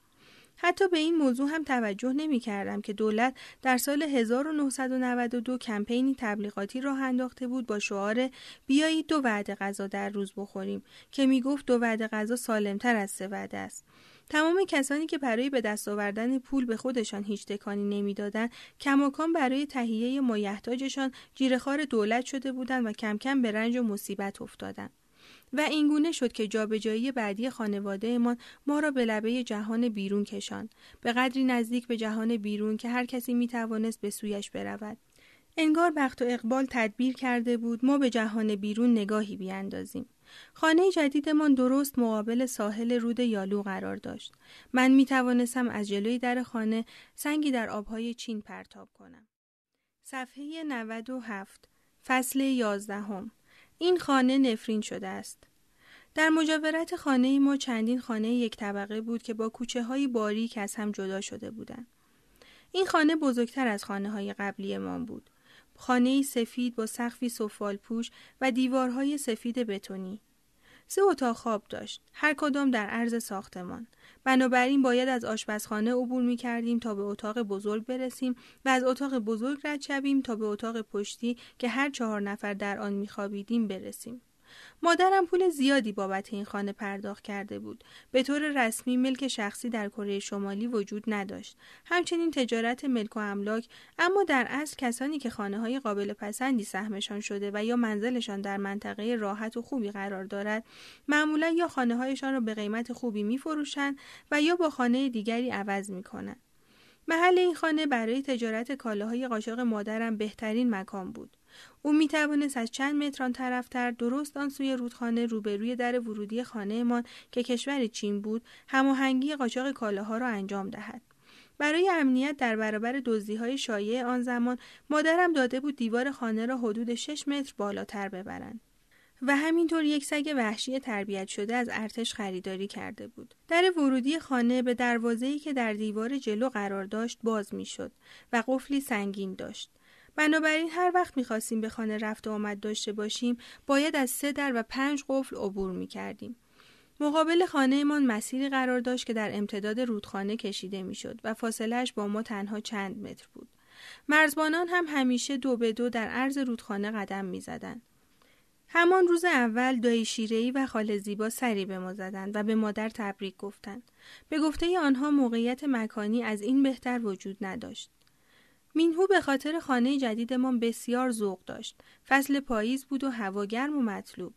حتی به این موضوع هم توجه نمی کردم که دولت در سال هزار و نهصد و نود و دو کمپینی تبلیغاتی راه انداخته بود با شعار بیایید دو وعده غذا در روز بخوریم که می گفت دو وعده غذا سالمتر از سه وعده است. تمام کسانی که برای به دست آوردن پول به خودشان هیچ تکانی نمی دادن، کماکان برای تهیه مایحتاجشان جیره‌خوار دولت شده بودند و کم کم به رنج و مصیبت افتادند. و اینگونه شد که جابجایی بعدی خانواده ما ما را به لبه جهان بیرون کشاند، به قدری نزدیک به جهان بیرون که هر کسی می توانست به سویش برود. انگار بخت و اقبال تدبیر کرده بود ما به جهان بیرون نگاهی بیاندازیم. خانه جدیدمان درست مقابل ساحل رود یالو قرار داشت. من می توانستم از جلوی در خانه سنگی در آبهای چین پرتاب کنم. صفحه نود و هفت، فصل یازدهم. این خانه نفرین شده است. در مجاورت خانه ما چندین خانه یک طبقه بود که با کوچه های باریک از هم جدا شده بودند. این خانه بزرگتر از خانه های قبلی ما بود. خانه سفید با سقفی سفال پوش و دیوارهای سفید بتونی. سه اتاق خواب داشت، هر کدام در عرض ساختمان. بنابراین باید از آشپزخانه عبور می کردیم تا به اتاق بزرگ برسیم و از اتاق بزرگ رد شویم تا به اتاق پشتی که هر چهار نفر در آن می خوابیدیم برسیم. مادرم پول زیادی بابت این خانه پرداخت کرده بود. به طور رسمی ملک شخصی در کره شمالی وجود نداشت. همچنین تجارت ملک و املاک، اما در اصل کسانی که خانه‌های قابل پسندی سهمشان شده و یا منزلشان در منطقه راحت و خوبی قرار دارد، معمولا یا خانه‌هایشان را به قیمت خوبی می‌فروشند و یا با خانه دیگری عوض می‌کنند. محل این خانه برای تجارت کالاهای قاچاق مادرم بهترین مکان بود. او می توانست از چند متر آن طرفتر، درست آن سوی رودخانه، روبروی در ورودی خانه‌مان که کشور چین بود، هماهنگی قاچاق کالاها را انجام دهد. برای امنیت در برابر دزدی‌های شایع آن زمان، مادرم داده بود دیوار خانه را حدود شش متر بالاتر ببرند. و همینطور یک سگ وحشی تربیت شده از ارتش خریداری کرده بود. در ورودی خانه به دروازه‌ای که در دیوار جلو قرار داشت باز می‌شد و قفلی سنگین داشت. بنابراین هر وقت می‌خواستیم به خانه رفت و آمد داشته باشیم، باید از سه در و پنج قفل عبور می‌کردیم. مقابل خانه‌مان مسیری قرار داشت که در امتداد رودخانه کشیده می‌شد و فاصله‌اش با ما تنها چند متر بود. مرزبانان هم همیشه دو به دو در عرض رودخانه قدم می‌زدند. همان روز اول دایی شیره‌ای و خاله زیبا سری به ما زدند و به مادر تبریک گفتند. به گفته آنها موقعیت مکانی از این بهتر وجود نداشت. مینهو به خاطر خانه جدیدمان بسیار ذوق داشت. فصل پاییز بود و هوا گرم و مطلوب.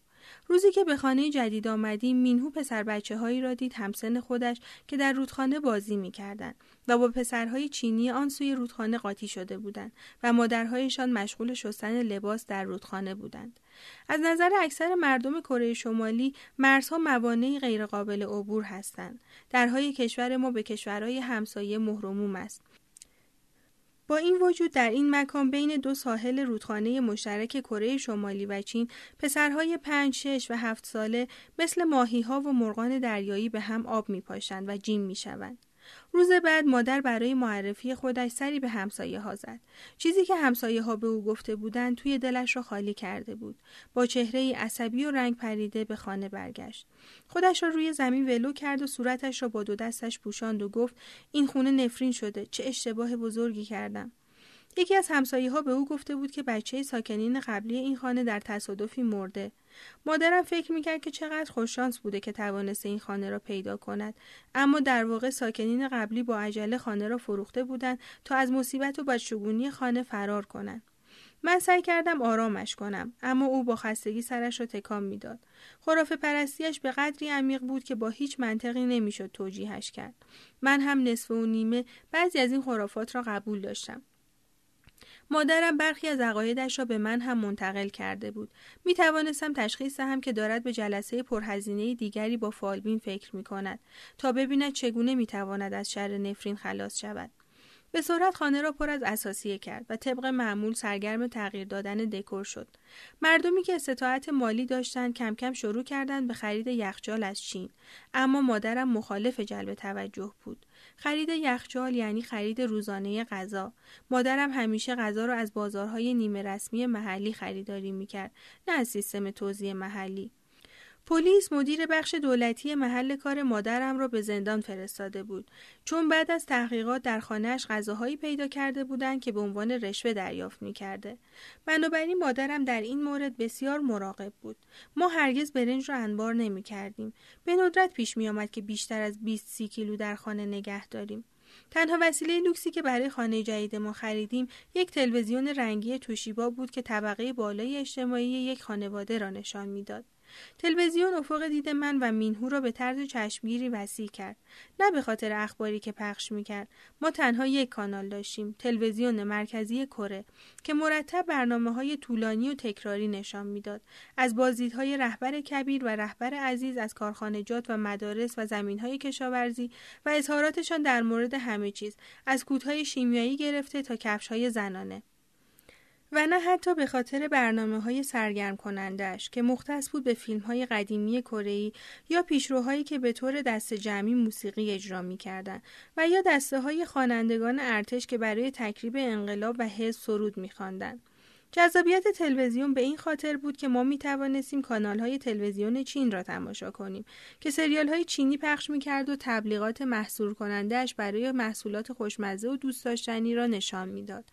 روزی که به خانه جدید آمدیم، مینهو پسر بچه‌هایی را دید همسن خودش که در رودخانه بازی می‌کردند و با پسرهای چینی آن سوی رودخانه قاطی شده بودند و مادرهایشان مشغول شستن لباس در رودخانه بودند. از نظر اکثر مردم کره شمالی، مرزها موانعی غیرقابل عبور هستند. درهای کشور ما به کشورهای همسایه محروم است. با این وجود در این مکان بین دو ساحل رودخانه مشترک کره شمالی و چین، پسرهای پنج، شش و هفت ساله مثل ماهی‌ها و مرغان دریایی به هم آب می‌پاشند و جیم می‌شوند. روز بعد مادر برای معرفی خودش سری به همسایه‌ها زد. چیزی که همسایه‌ها به او گفته بودند توی دلش را خالی کرده بود. با چهره‌ای عصبی و رنگ پریده به خانه برگشت. خودش را روی زمین ولو کرد و صورتش را با دو دستش پوشاند و گفت: این خونه نفرین شده. چه اشتباه بزرگی کردم. یکی از همسایه‌ها به او گفته بود که بچه ساکنین قبلی این خانه در تصادفی مرده. مادرم فکر میکرد که چقدر خوششانس بوده که توانسته این خانه را پیدا کند، اما در واقع ساکنین قبلی با عجله خانه را فروخته بودند تا از مصیبت و بدشگونی خانه فرار کنند. من سعی کردم آرامش کنم، اما او با خستگی سرش را تکان میداد. خرافه پرستیش به قدری عمیق بود که با هیچ منطقی نمیشد توجیهش کرد. من هم نصف و نیمه بعضی از این خرافات را قبول داشتم. مادرم برخی از عقایدش را به من هم منتقل کرده بود. می توانستم تشخیص دهم که دارد به جلسه پرهزینه دیگری با فالبین فکر می کند تا ببیند چگونه می تواند از شر نفرین خلاص شود. به سرعت خانه را پر از اساسیه کرد و طبق معمول سرگرم تغییر دادن دکور شد. مردمی که استطاعت مالی داشتند کم کم شروع کردند به خرید یخچال از چین، اما مادرم مخالف جلب توجه بود. خرید یخچال یعنی خرید روزانه غذا. مادرم همیشه غذا را از بازارهای نیمه رسمی محلی خریداری میکرد، نه از سیستم توزیع محلی. پلیس مدیر بخش دولتی محل کار مادرم را به زندان فرستاده بود، چون بعد از تحقیقات در خانه‌اش غذاهایی پیدا کرده بودند که به عنوان رشوه دریافت می‌کرده. بنابراین مادرم در این مورد بسیار مراقب بود. ما هرگز برنج را انبار نمی‌کردیم. به ندرت پیش می‌آمد که بیشتر از بیست تا سی کیلو در خانه نگه داریم. تنها وسیله لوکسی که برای خانه جدید ما خریدیم یک تلویزیون رنگی توشیبا بود که طبقه بالای اجتماعی یک خانواده را نشان می‌داد. تلویزیون افق دید من و مینهو را به طرز چشمگیری وسیع کرد، نه به خاطر اخباری که پخش میکرد. ما تنها یک کانال داشتیم، تلویزیون مرکزی کره، که مرتب برنامه‌های طولانی و تکراری نشان میداد، از بازدیدهای رهبر کبیر و رهبر عزیز از کارخانجات و مدارس و زمینهای کشاورزی و اظهاراتشان در مورد همه چیز، از کودهای شیمیایی گرفته تا کفش‌های زنانه. و نه حتی به خاطر برنامه‌های سرگرم کنندش که مختص بود به فیلم‌های قدیمی کره‌ای یا پیشروهایی که به طور دست جمعی موسیقی اجرا می‌کردند و یا دسته‌های خوانندگان ارتش که برای تکریب انقلاب و حزب سرود می‌خواندند. جذابیت تلویزیون به این خاطر بود که ما می توانستیم کانال‌های تلویزیون چین را تماشا کنیم که سریال‌های چینی پخش می‌کرد و تبلیغات محصور کننده‌اش برای محصولات خوشمزه و دوست داشتنی را نشان می‌داد.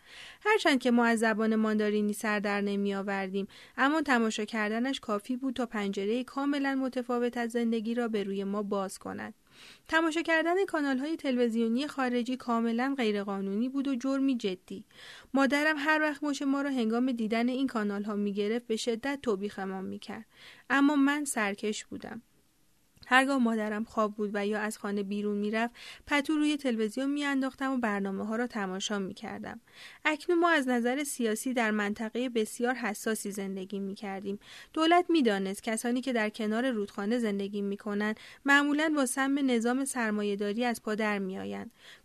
هرچند که ما از زبان ماندارینی سر در نمی‌آوردیم، اما تماشا کردنش کافی بود تا پنجره‌ای کاملاً متفاوت از زندگی را به روی ما باز کند. تماشا کردن کانال‌های تلویزیونی خارجی کاملاً غیرقانونی بود و جرمی جدی. مادرم هر وقت مش ما را هنگام دیدن این کانال‌ها می‌گرفت به شدت توبیخمان می‌کرد، اما من سرکش بودم. هرگاه مادرم خواب بود و یا از خانه بیرون میرفت، پتو روی تلویزیون میانداختم و برنامه‌ها را تماشا میکردم. اکنون ما از نظر سیاسی در منطقه بسیار حساسی زندگی میکردیم. دولت میدانست کسانی که در کنار رودخانه زندگی میکنند معمولاً با سم نظام سرمایه‌داری از پا در میآیند.